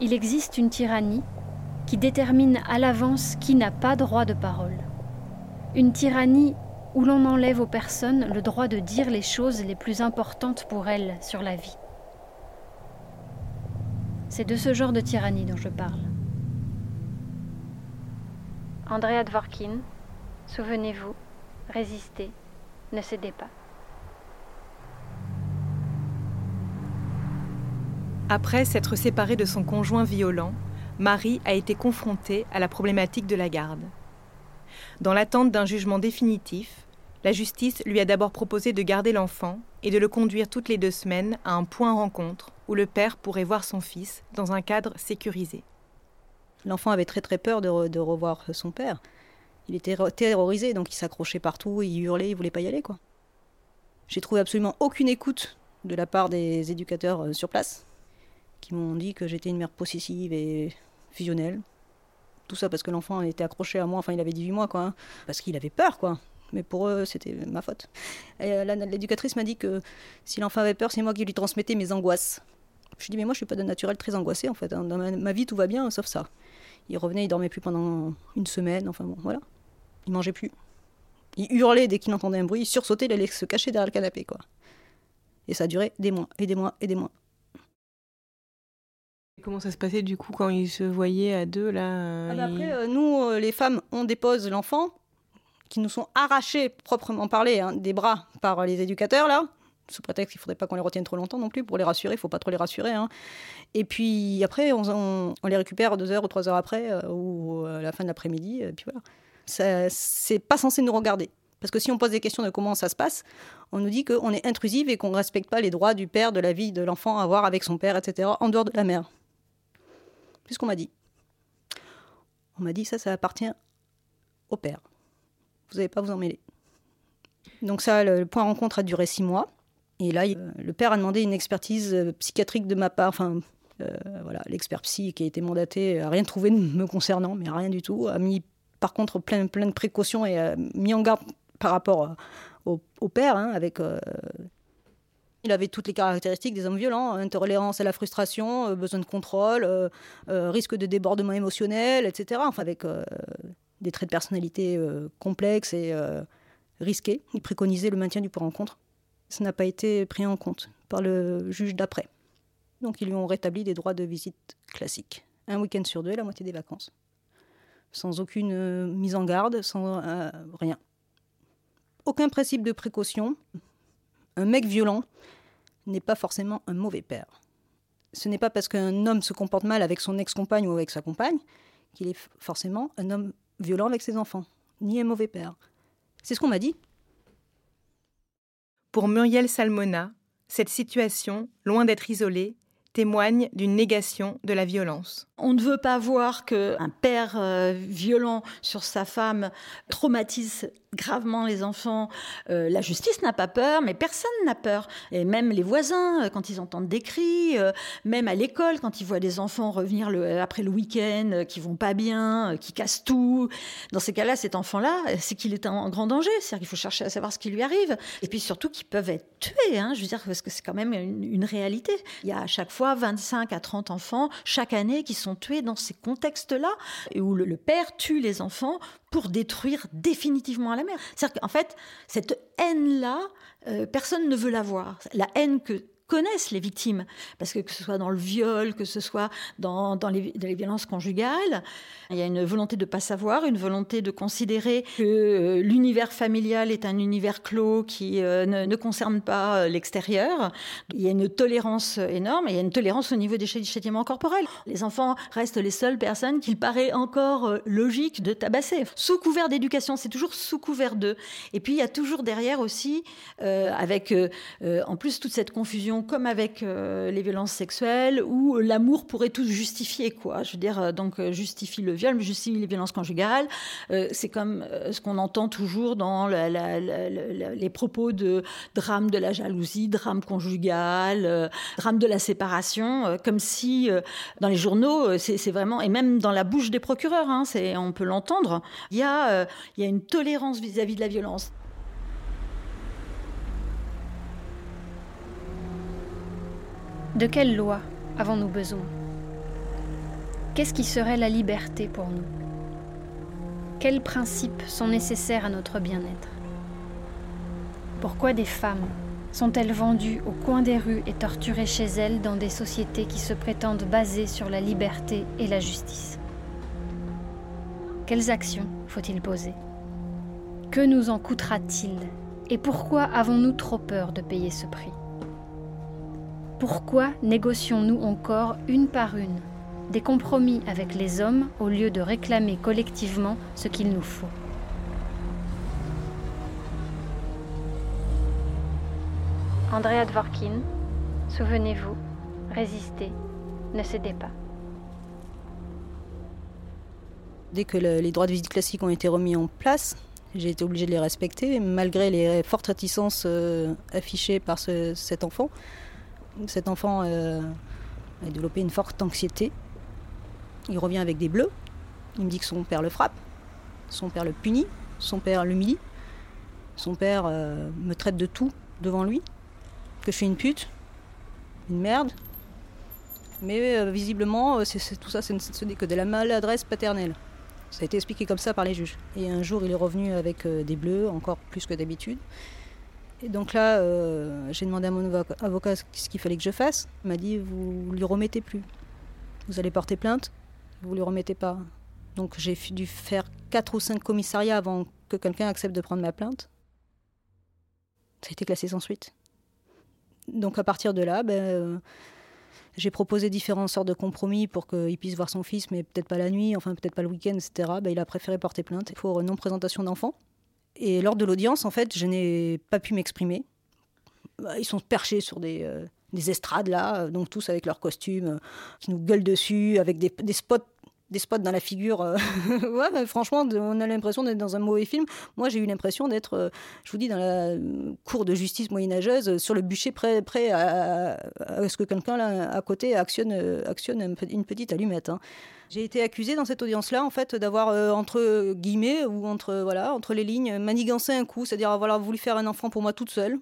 Il existe une tyrannie qui détermine à l'avance qui n'a pas droit de parole. Une tyrannie où l'on enlève aux personnes le droit de dire les choses les plus importantes pour elles sur la vie. C'est de ce genre de tyrannie dont je parle. Andrea Dworkin, souvenez-vous, résistez, ne cédez pas. Après s'être séparée de son conjoint violent, Marie a été confrontée à la problématique de la garde. Dans l'attente d'un jugement définitif, la justice lui a d'abord proposé de garder l'enfant et de le conduire toutes les deux semaines à un point rencontre où le père pourrait voir son fils dans un cadre sécurisé. L'enfant avait très très peur de, re- de revoir son père. Il était terrorisé, donc il s'accrochait partout, il hurlait, il ne voulait pas y aller, quoi. J'ai trouvé absolument aucune écoute de la part des éducateurs sur place, qui m'ont dit que j'étais une mère possessive et fusionnelle. Tout ça parce que l'enfant était accroché à moi, enfin il avait dix-huit mois, quoi, hein, parce qu'il avait peur, quoi. Mais pour eux, c'était ma faute. Et la, l'éducatrice m'a dit que si l'enfant avait peur, c'est moi qui lui transmettais mes angoisses. Je lui ai dit, mais moi je suis pas de naturel très angoissée, en fait. Hein. Dans ma, ma vie, tout va bien, sauf ça. Il revenait, il dormait plus pendant une semaine, enfin bon, voilà. Il mangeait plus. Il hurlait dès qu'il entendait un bruit, il sursautait, il allait se cacher derrière le canapé, quoi. Et ça a duré des mois, et des mois, et des mois. Comment ça se passait du coup quand ils se voyaient à deux là? Ah bah après, euh, nous, euh, les femmes, on dépose l'enfant, qui nous sont arrachés, proprement parlé, hein, des bras par les éducateurs là. sous prétexte qu'il ne faudrait pas qu'on les retienne trop longtemps non plus, pour les rassurer, il ne faut pas trop les rassurer. Hein. Et puis après, on, on, on les récupère deux heures ou trois heures après, euh, ou à la fin de l'après-midi, et puis voilà. Ça, c'est pas censé nous regarder. Parce que si on pose des questions de comment ça se passe, on nous dit qu'on est intrusive et qu'on ne respecte pas les droits du père, de la vie de l'enfant à avoir avec son père, et cetera, en dehors de la mère. C'est ce qu'on m'a dit. On m'a dit, ça, ça appartient au père. Vous n'allez pas vous en mêler. Donc ça, le, le point rencontre a duré six mois. Et là, il, le père a demandé une expertise psychiatrique de ma part. Enfin, euh, voilà, l'expert psy qui a été mandaté n'a rien trouvé me concernant, mais rien du tout. A mis, par contre, plein, plein de précautions et a mis en garde par rapport au, au père. Hein, avec, euh, il avait toutes les caractéristiques des hommes violents. Intolérance à la frustration, euh, besoin de contrôle, euh, euh, risque de débordement émotionnel, et cetera. Enfin, avec euh, des traits de personnalité euh, complexes et euh, risqués. Il préconisait le maintien du point de rencontre. Ça n'a pas été pris en compte par le juge d'après. Donc ils lui ont rétabli des droits de visite classiques. Un week-end sur deux et la moitié des vacances. Sans aucune euh, mise en garde, sans euh, rien. Aucun principe de précaution. Un mec violent n'est pas forcément un mauvais père. Ce n'est pas parce qu'un homme se comporte mal avec son ex-compagne ou avec sa compagne qu'il est forcément un homme violent avec ses enfants, ni un mauvais père. C'est ce qu'on m'a dit. Pour Muriel Salmona, cette situation, loin d'être isolée, témoigne d'une négation de la violence. On ne veut pas voir qu'un père euh, violent sur sa femme traumatise gravement les enfants. Euh, la justice n'a pas peur, mais personne n'a peur. Et même les voisins, quand ils entendent des cris, euh, même à l'école, quand ils voient des enfants revenir le, après le week-end, euh, qui vont pas bien, euh, qui cassent tout. Dans ces cas-là, cet enfant-là, c'est qu'il est en grand danger. C'est-à-dire qu'il faut chercher à savoir ce qui lui arrive. Et puis surtout qu'ils peuvent être tués. Hein, je veux dire, parce que c'est quand même une, une réalité. Il y a à chaque fois vingt-cinq à trente enfants chaque année qui sont sont tués dans ces contextes-là, où le père tue les enfants pour détruire définitivement la mère. C'est-à-dire qu'en fait, cette haine-là, euh, personne ne veut la voir. La haine que connaissent les victimes, parce que que ce soit dans le viol, que ce soit dans, dans, les, dans les violences conjugales, il y a une volonté de ne pas savoir, une volonté de considérer que euh, l'univers familial est un univers clos qui euh, ne, ne concerne pas euh, l'extérieur. Il y a une tolérance énorme, et il y a une tolérance au niveau des châtiments corporels. Les enfants restent les seules personnes qu'il paraît encore euh, logique de tabasser. Sous couvert d'éducation, c'est toujours sous couvert d'eux. Et puis il y a toujours derrière aussi, euh, avec euh, euh, en plus toute cette confusion comme avec euh, les violences sexuelles où l'amour pourrait tout justifier, quoi. Je veux dire, euh, donc justifie le viol, justifie les violences conjugales. Euh, c'est comme euh, ce qu'on entend toujours dans la, la, la, la, les propos de drame de la jalousie, drame conjugal, euh, drame de la séparation, euh, comme si euh, dans les journaux, euh, c'est, c'est vraiment, et même dans la bouche des procureurs, hein, c'est, on peut l'entendre, il y a, euh, il y a une tolérance vis-à-vis de la violence. De quelle loi avons-nous besoin ? Qu'est-ce qui serait la liberté pour nous ? Quels principes sont nécessaires à notre bien-être ? Pourquoi des femmes sont-elles vendues au coin des rues et torturées chez elles dans des sociétés qui se prétendent basées sur la liberté et la justice ? Quelles actions faut-il poser ? Que nous en coûtera-t-il ? Et pourquoi avons-nous trop peur de payer ce prix ? Pourquoi négocions-nous encore, une par une, des compromis avec les hommes au lieu de réclamer collectivement ce qu'il nous faut ? Andrea Dworkin, souvenez-vous, résistez, ne cédez pas. Dès que le, les droits de visite classiques ont été remis en place, j'ai été obligée de les respecter, malgré les fortes réticences euh, affichées par ce, cet enfant. Cet enfant euh, a développé une forte anxiété. Il revient avec des bleus. Il me dit que son père le frappe, son père le punit, son père l'humilie, son père euh, me traite de tout devant lui, que je suis une pute, une merde. Mais euh, visiblement, c'est, c'est, tout ça, c'est, ce n'est que de la maladresse paternelle. Ça a été expliqué comme ça par les juges. Et un jour, il est revenu avec euh, des bleus, encore plus que d'habitude. Et donc là, euh, j'ai demandé à mon avocat ce qu'il fallait que je fasse. Il m'a dit, vous ne lui remettez plus. Vous allez porter plainte, vous ne lui remettez pas. Donc j'ai dû faire quatre ou cinq commissariats avant que quelqu'un accepte de prendre ma plainte. Ça a été classé sans suite. Donc à partir de là, ben, euh, j'ai proposé différentes sortes de compromis pour qu'il puisse voir son fils, mais peut-être pas la nuit, enfin peut-être pas le week-end, et cetera. Ben, il a préféré porter plainte pour non-présentation d'enfant. Et lors de l'audience, en fait, je n'ai pas pu m'exprimer. Ils sont perchés sur des, euh, des estrades, là, donc tous avec leurs costumes, euh, qui nous gueulent dessus, avec des, des spots. des spots dans la figure. Ouais, bah, franchement, on a l'impression d'être dans un mauvais film. Moi, j'ai eu l'impression d'être, euh, je vous dis, dans la cour de justice moyenâgeuse, euh, sur le bûcher, prêt, prêt à, à, à ce que quelqu'un là, à côté actionne, euh, actionne une petite allumette. Hein. J'ai été accusée dans cette audience-là, en fait, d'avoir, euh, entre guillemets, ou entre, voilà, entre les lignes, manigancé un coup, c'est-à-dire avoir voulu faire un enfant pour moi toute seule,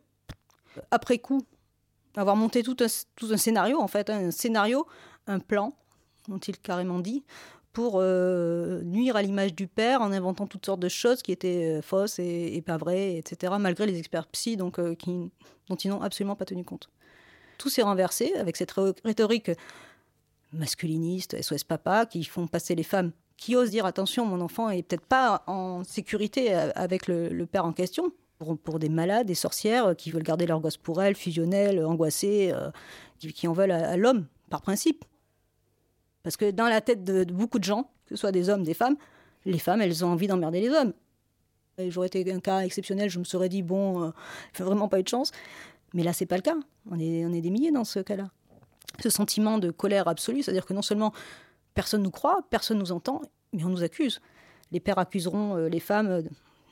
après coup, avoir monté tout un, tout un scénario, en fait, hein, un scénario, un plan, ont-ils carrément dit, pour euh, nuire à l'image du père en inventant toutes sortes de choses qui étaient euh, fausses et, et pas vraies, et cetera, malgré les experts psy donc, euh, qui, dont ils n'ont absolument pas tenu compte. Tout s'est renversé avec cette rhétorique masculiniste, S O S papa, qui font passer les femmes qui osent dire « attention, mon enfant est peut-être pas en sécurité avec le, le père en question », pour des malades, des sorcières qui veulent garder leur gosse pour elles, fusionnelles, angoissées, euh, qui, qui en veulent à, à l'homme, par principe. Parce que dans la tête de, de beaucoup de gens, que ce soit des hommes, des femmes, les femmes, elles ont envie d'emmerder les hommes. Et j'aurais été un cas exceptionnel, je me serais dit, bon, euh, j'ai vraiment pas eu de chance. Mais là, c'est pas le cas. On est, on est des milliers dans ce cas-là. Ce sentiment de colère absolue, c'est-à-dire que non seulement personne nous croit, personne nous entend, mais on nous accuse. Les pères accuseront euh, les femmes, euh,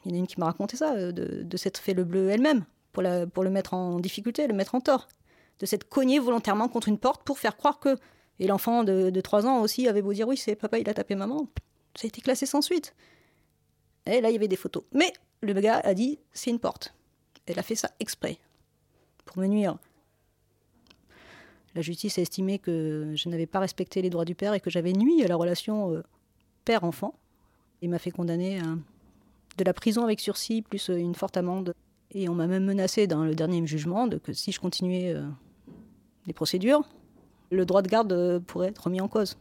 il y en a une qui m'a raconté ça, euh, de, de s'être fait le bleu elle-même, pour, la, pour le mettre en difficulté, le mettre en tort. De s'être cognée volontairement contre une porte pour faire croire que... Et l'enfant de, de trois ans aussi avait beau dire « oui, c'est papa, il a tapé maman ». Ça a été classé sans suite. Et là, il y avait des photos. Mais le gars a dit « c'est une porte ». Elle a fait ça exprès, pour me nuire. La justice a estimé que je n'avais pas respecté les droits du père et que j'avais nui à la relation père-enfant. Il m'a fait condamner à de la prison avec sursis, plus une forte amende. Et on m'a même menacé dans le dernier jugement de que si je continuais les procédures... le droit de garde pourrait être remis en cause.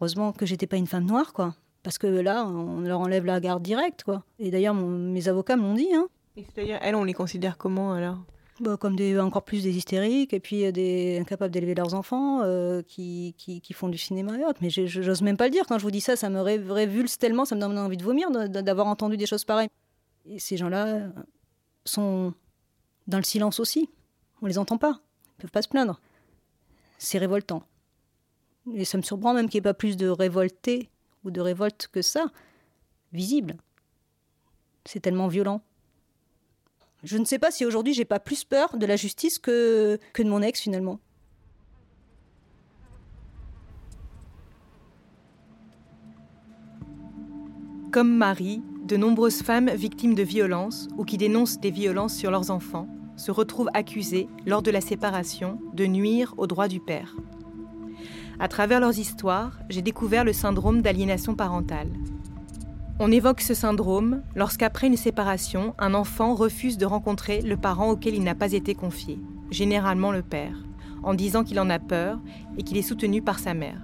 Heureusement que j'étais pas une femme noire, quoi. Parce que là, on leur enlève la garde directe, quoi. Et d'ailleurs, mon, mes avocats me l'ont dit, hein. Et c'est-à-dire, elles, on les considère comment, alors ? Bah, comme des, encore plus des hystériques, et puis des incapables d'élever leurs enfants, euh, qui, qui, qui font du cinéma et autres. Mais je, je, j'ose même pas le dire. Quand je vous dis ça, ça me ré- révulse tellement, ça me donne envie de vomir, d'avoir entendu des choses pareilles. Et ces gens-là sont dans le silence aussi. On les entend pas. Ils peuvent pas se plaindre. C'est révoltant. Et ça me surprend même qu'il n'y ait pas plus de révoltés ou de révolte que ça, visible. C'est tellement violent. Je ne sais pas si aujourd'hui j'ai pas plus peur de la justice que, que de mon ex finalement. Comme Marie, de nombreuses femmes victimes de violences ou qui dénoncent des violences sur leurs enfants se retrouvent accusés, lors de la séparation, de nuire aux droits du père. À travers leurs histoires, j'ai découvert le syndrome d'aliénation parentale. On évoque ce syndrome lorsqu'après une séparation, un enfant refuse de rencontrer le parent auquel il n'a pas été confié, généralement le père, en disant qu'il en a peur et qu'il est soutenu par sa mère.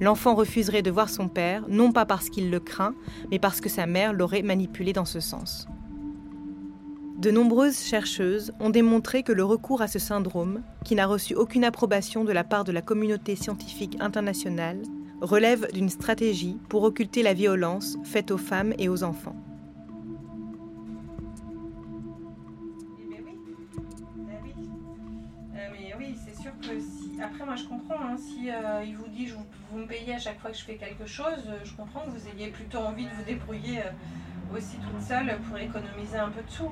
L'enfant refuserait de voir son père, non pas parce qu'il le craint, mais parce que sa mère l'aurait manipulé dans ce sens. De nombreuses chercheuses ont démontré que le recours à ce syndrome, qui n'a reçu aucune approbation de la part de la communauté scientifique internationale, relève d'une stratégie pour occulter la violence faite aux femmes et aux enfants. Eh bien oui, eh oui. Euh, mais oui, c'est sûr que si... Après, moi je comprends, hein, si euh, il vous dit je vous, vous me payez à chaque fois que je fais quelque chose, je comprends que vous ayez plutôt envie de vous débrouiller... Euh... aussi toute seule pour économiser un peu de sous.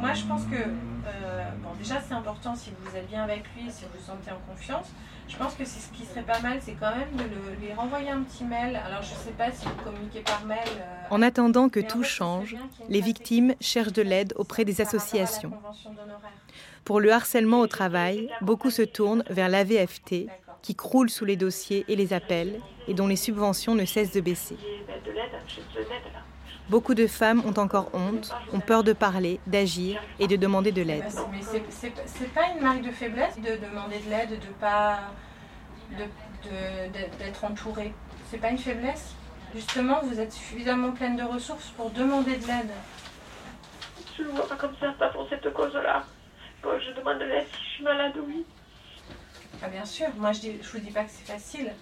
Moi je pense que euh, bon déjà c'est important si vous êtes bien avec lui, si vous vous sentez en confiance. Je pense que c'est ce qui serait pas mal, c'est quand même de le, les renvoyer un petit mail. Alors je sais pas si vous communiquez par mail. Euh, en attendant que tout en fait, change, les victimes cherchent de l'aide auprès des associations. Pour le harcèlement au travail, beaucoup se tournent vers l'A V F T qui croule sous les dossiers et les appels et dont les subventions ne cessent de baisser. Beaucoup de femmes ont encore honte, ont peur de parler, d'agir et de demander de l'aide. Mais c'est, c'est, c'est pas une marque de faiblesse de demander de l'aide, de pas, de, de, d'être entourée. C'est pas une faiblesse. Justement, vous êtes suffisamment pleine de ressources pour demander de l'aide. Je ne vois pas comme ça, pas pour cette cause-là. Bon, je demande de l'aide si je suis malade, oui. Ah bien sûr, moi je dis, je vous dis pas que c'est facile.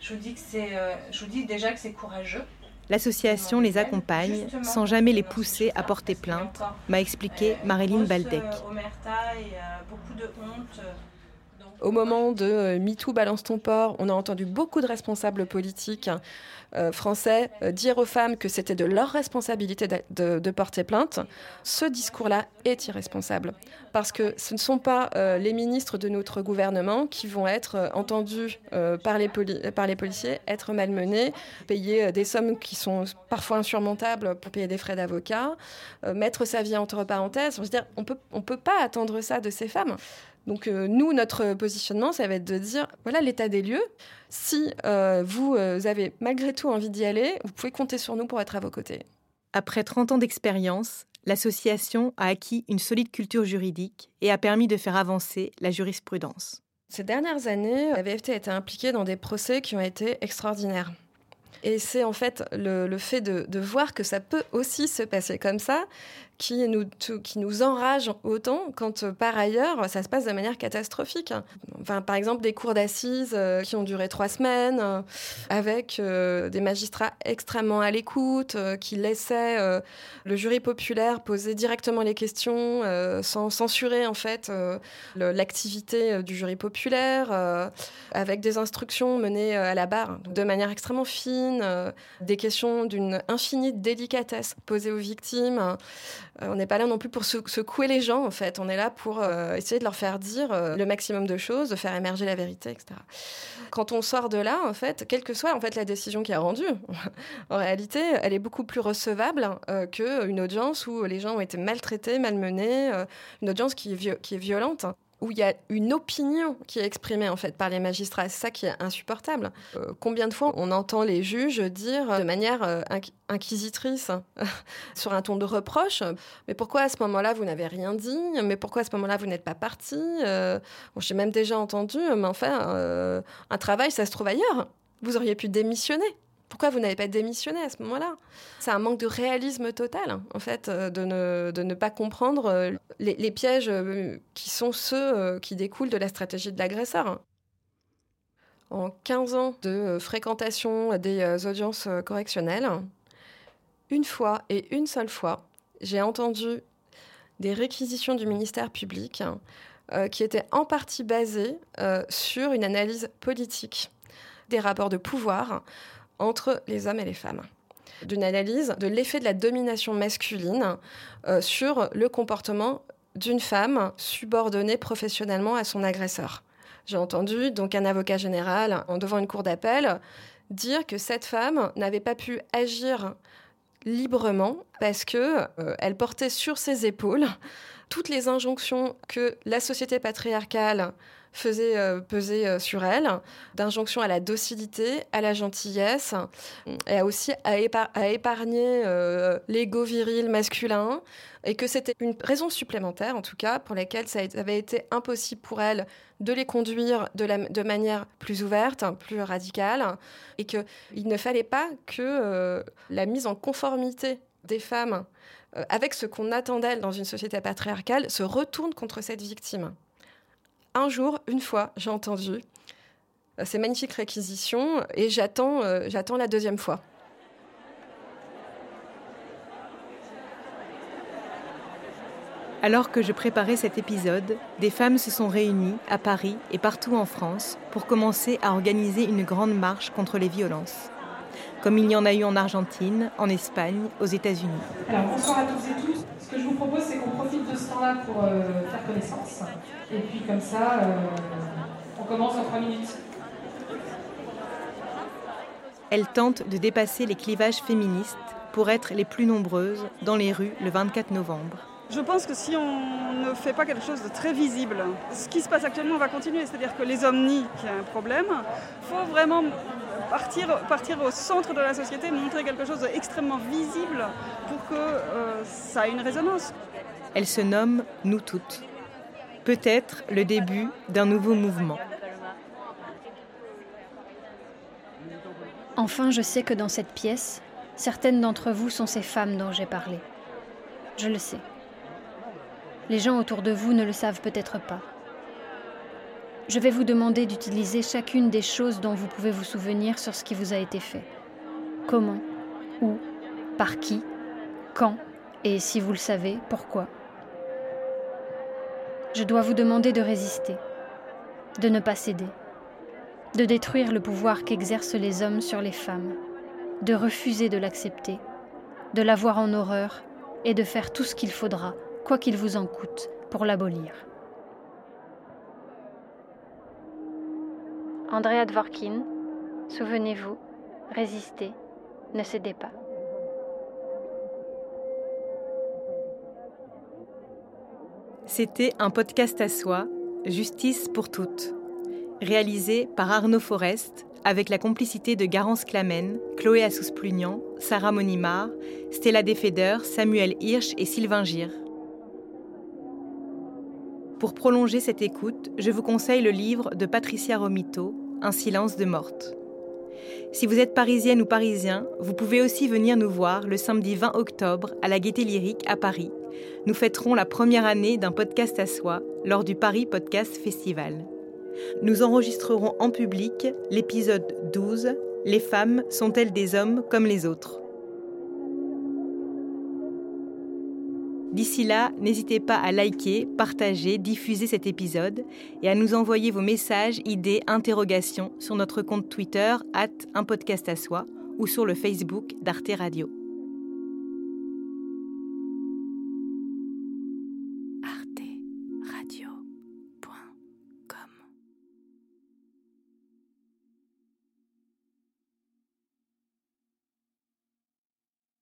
Je vous dis que c'est, euh, je vous dis déjà que c'est courageux. L'association les accompagne sans jamais les pousser à porter plainte, m'a expliqué Maryline Baldeck. Au moment de MeToo, balance ton porc, on a entendu beaucoup de responsables politiques euh, français euh, dire aux femmes que c'était de leur responsabilité de, de, de porter plainte. Ce discours-là est irresponsable parce que ce ne sont pas euh, les ministres de notre gouvernement qui vont être euh, entendus euh, par, les poli- par les policiers, être malmenés, payer des sommes qui sont parfois insurmontables pour payer des frais d'avocat, euh, mettre sa vie entre parenthèses. On se dit, on peut, on peut pas attendre ça de ces femmes. Donc euh, nous, notre positionnement, ça va être de dire, voilà l'état des lieux. Si euh, vous, euh, vous avez malgré tout envie d'y aller, vous pouvez compter sur nous pour être à vos côtés. Après trente ans d'expérience, l'association a acquis une solide culture juridique et a permis de faire avancer la jurisprudence. Ces dernières années, la A V F T a été impliquée dans des procès qui ont été extraordinaires. Et c'est en fait le, le fait de, de voir que ça peut aussi se passer comme ça qui nous, qui nous enrage autant quand, par ailleurs, ça se passe de manière catastrophique. Enfin, par exemple, des cours d'assises qui ont duré trois semaines avec des magistrats extrêmement à l'écoute qui laissaient le jury populaire poser directement les questions sans censurer, en fait, l'activité du jury populaire avec des instructions menées à la barre de manière extrêmement fine, des questions d'une infinie délicatesse posées aux victimes. On n'est pas là non plus pour secouer les gens, en fait. On est là pour euh, essayer de leur faire dire euh, le maximum de choses, de faire émerger la vérité, et cetera. Quand on sort de là, en fait, quelle que soit en fait, la décision qui est rendue, en réalité, elle est beaucoup plus recevable euh, qu'une audience où les gens ont été maltraités, malmenés, euh, une audience qui est, vi- qui est violente, où il y a une opinion qui est exprimée en fait, par les magistrats. C'est ça qui est insupportable. Euh, combien de fois on entend les juges dire de manière euh, inqu- inquisitrice, sur un ton de reproche, mais pourquoi à ce moment-là vous n'avez rien dit ? Mais pourquoi à ce moment-là vous n'êtes pas parti ? euh, bon, J'ai même déjà entendu, mais enfin, euh, un travail ça se trouve ailleurs. Vous auriez pu démissionner. Pourquoi vous n'avez pas démissionné à ce moment-là ? C'est un manque de réalisme total, en fait, de ne, de ne pas comprendre les, les pièges qui sont ceux qui découlent de la stratégie de l'agresseur. En quinze ans de fréquentation des audiences correctionnelles, une fois et une seule fois, j'ai entendu des réquisitions du ministère public euh, qui étaient en partie basées euh, sur une analyse politique des rapports de pouvoir entre les hommes et les femmes, d'une analyse de l'effet de la domination masculine euh, sur le comportement d'une femme subordonnée professionnellement à son agresseur. J'ai entendu donc un avocat général, en devant une cour d'appel, dire que cette femme n'avait pas pu agir librement parce que euh, elle portait sur ses épaules toutes les injonctions que la société patriarcale faisait euh, peser euh, sur elle, d'injonctions à la docilité, à la gentillesse, et aussi à, épar- à épargner euh, l'ego viril masculin, et que c'était une raison supplémentaire, en tout cas, pour laquelle ça avait été impossible pour elle de les conduire de, la, de manière plus ouverte, plus radicale, et qu'il ne fallait pas que euh, la mise en conformité des femmes euh, avec ce qu'on attend d'elles dans une société patriarcale se retourne contre cette victime. Un jour, une fois, j'ai entendu euh, ces magnifiques réquisitions et j'attends, euh, j'attends la deuxième fois. Alors que je préparais cet épisode, des femmes se sont réunies à Paris et partout en France pour commencer à organiser une grande marche contre les violences, comme il y en a eu en Argentine, en Espagne, aux États-Unis. Alors bonsoir à toutes et tous. Ce que je vous propose, c'est qu'on profite de ce temps-là pour euh, faire connaissance. Et puis comme ça, euh, on commence en trois minutes. Elles tentent de dépasser les clivages féministes pour être les plus nombreuses dans les rues le vingt-quatre novembre. Je pense que si on ne fait pas quelque chose de très visible, ce qui se passe actuellement va continuer. C'est-à-dire que les hommes nient qu'il y a un problème. Il faut vraiment partir, partir au centre de la société, montrer quelque chose d'extrêmement visible pour que euh, ça ait une résonance. Elle se nomme Nous Toutes. Peut-être le début d'un nouveau mouvement. Enfin, je sais que dans cette pièce, certaines d'entre vous sont ces femmes dont j'ai parlé. Je le sais. Les gens autour de vous ne le savent peut-être pas. Je vais vous demander d'utiliser chacune des choses dont vous pouvez vous souvenir sur ce qui vous a été fait. Comment, où, par qui, quand, et si vous le savez, pourquoi. Je dois vous demander de résister, de ne pas céder, de détruire le pouvoir qu'exercent les hommes sur les femmes, de refuser de l'accepter, de l'avoir en horreur et de faire tout ce qu'il faudra, quoi qu'il vous en coûte, pour l'abolir. Andrea Dworkin, souvenez-vous, résistez, ne cédez pas. C'était un podcast à soi, Justice pour toutes, réalisé par Arnaud Forest, avec la complicité de Garance Clamen, Chloé Assous-Plugnan, Sarah Monimard, Stella Defeder, Samuel Hirsch et Sylvain Gir. Pour prolonger cette écoute, je vous conseille le livre de Patricia Romito, Un silence de mortes. Si vous êtes parisienne ou parisien, vous pouvez aussi venir nous voir le samedi vingt octobre à la Gaîté Lyrique à Paris. Nous fêterons la première année d'un podcast à soi lors du Paris Podcast Festival. Nous enregistrerons en public l'épisode douze « Les femmes sont-elles des hommes comme les autres ?» D'ici là, n'hésitez pas à liker, partager, diffuser cet épisode et à nous envoyer vos messages, idées, interrogations sur notre compte Twitter arobase un podcast à soi ou sur le Facebook d'Arte Radio.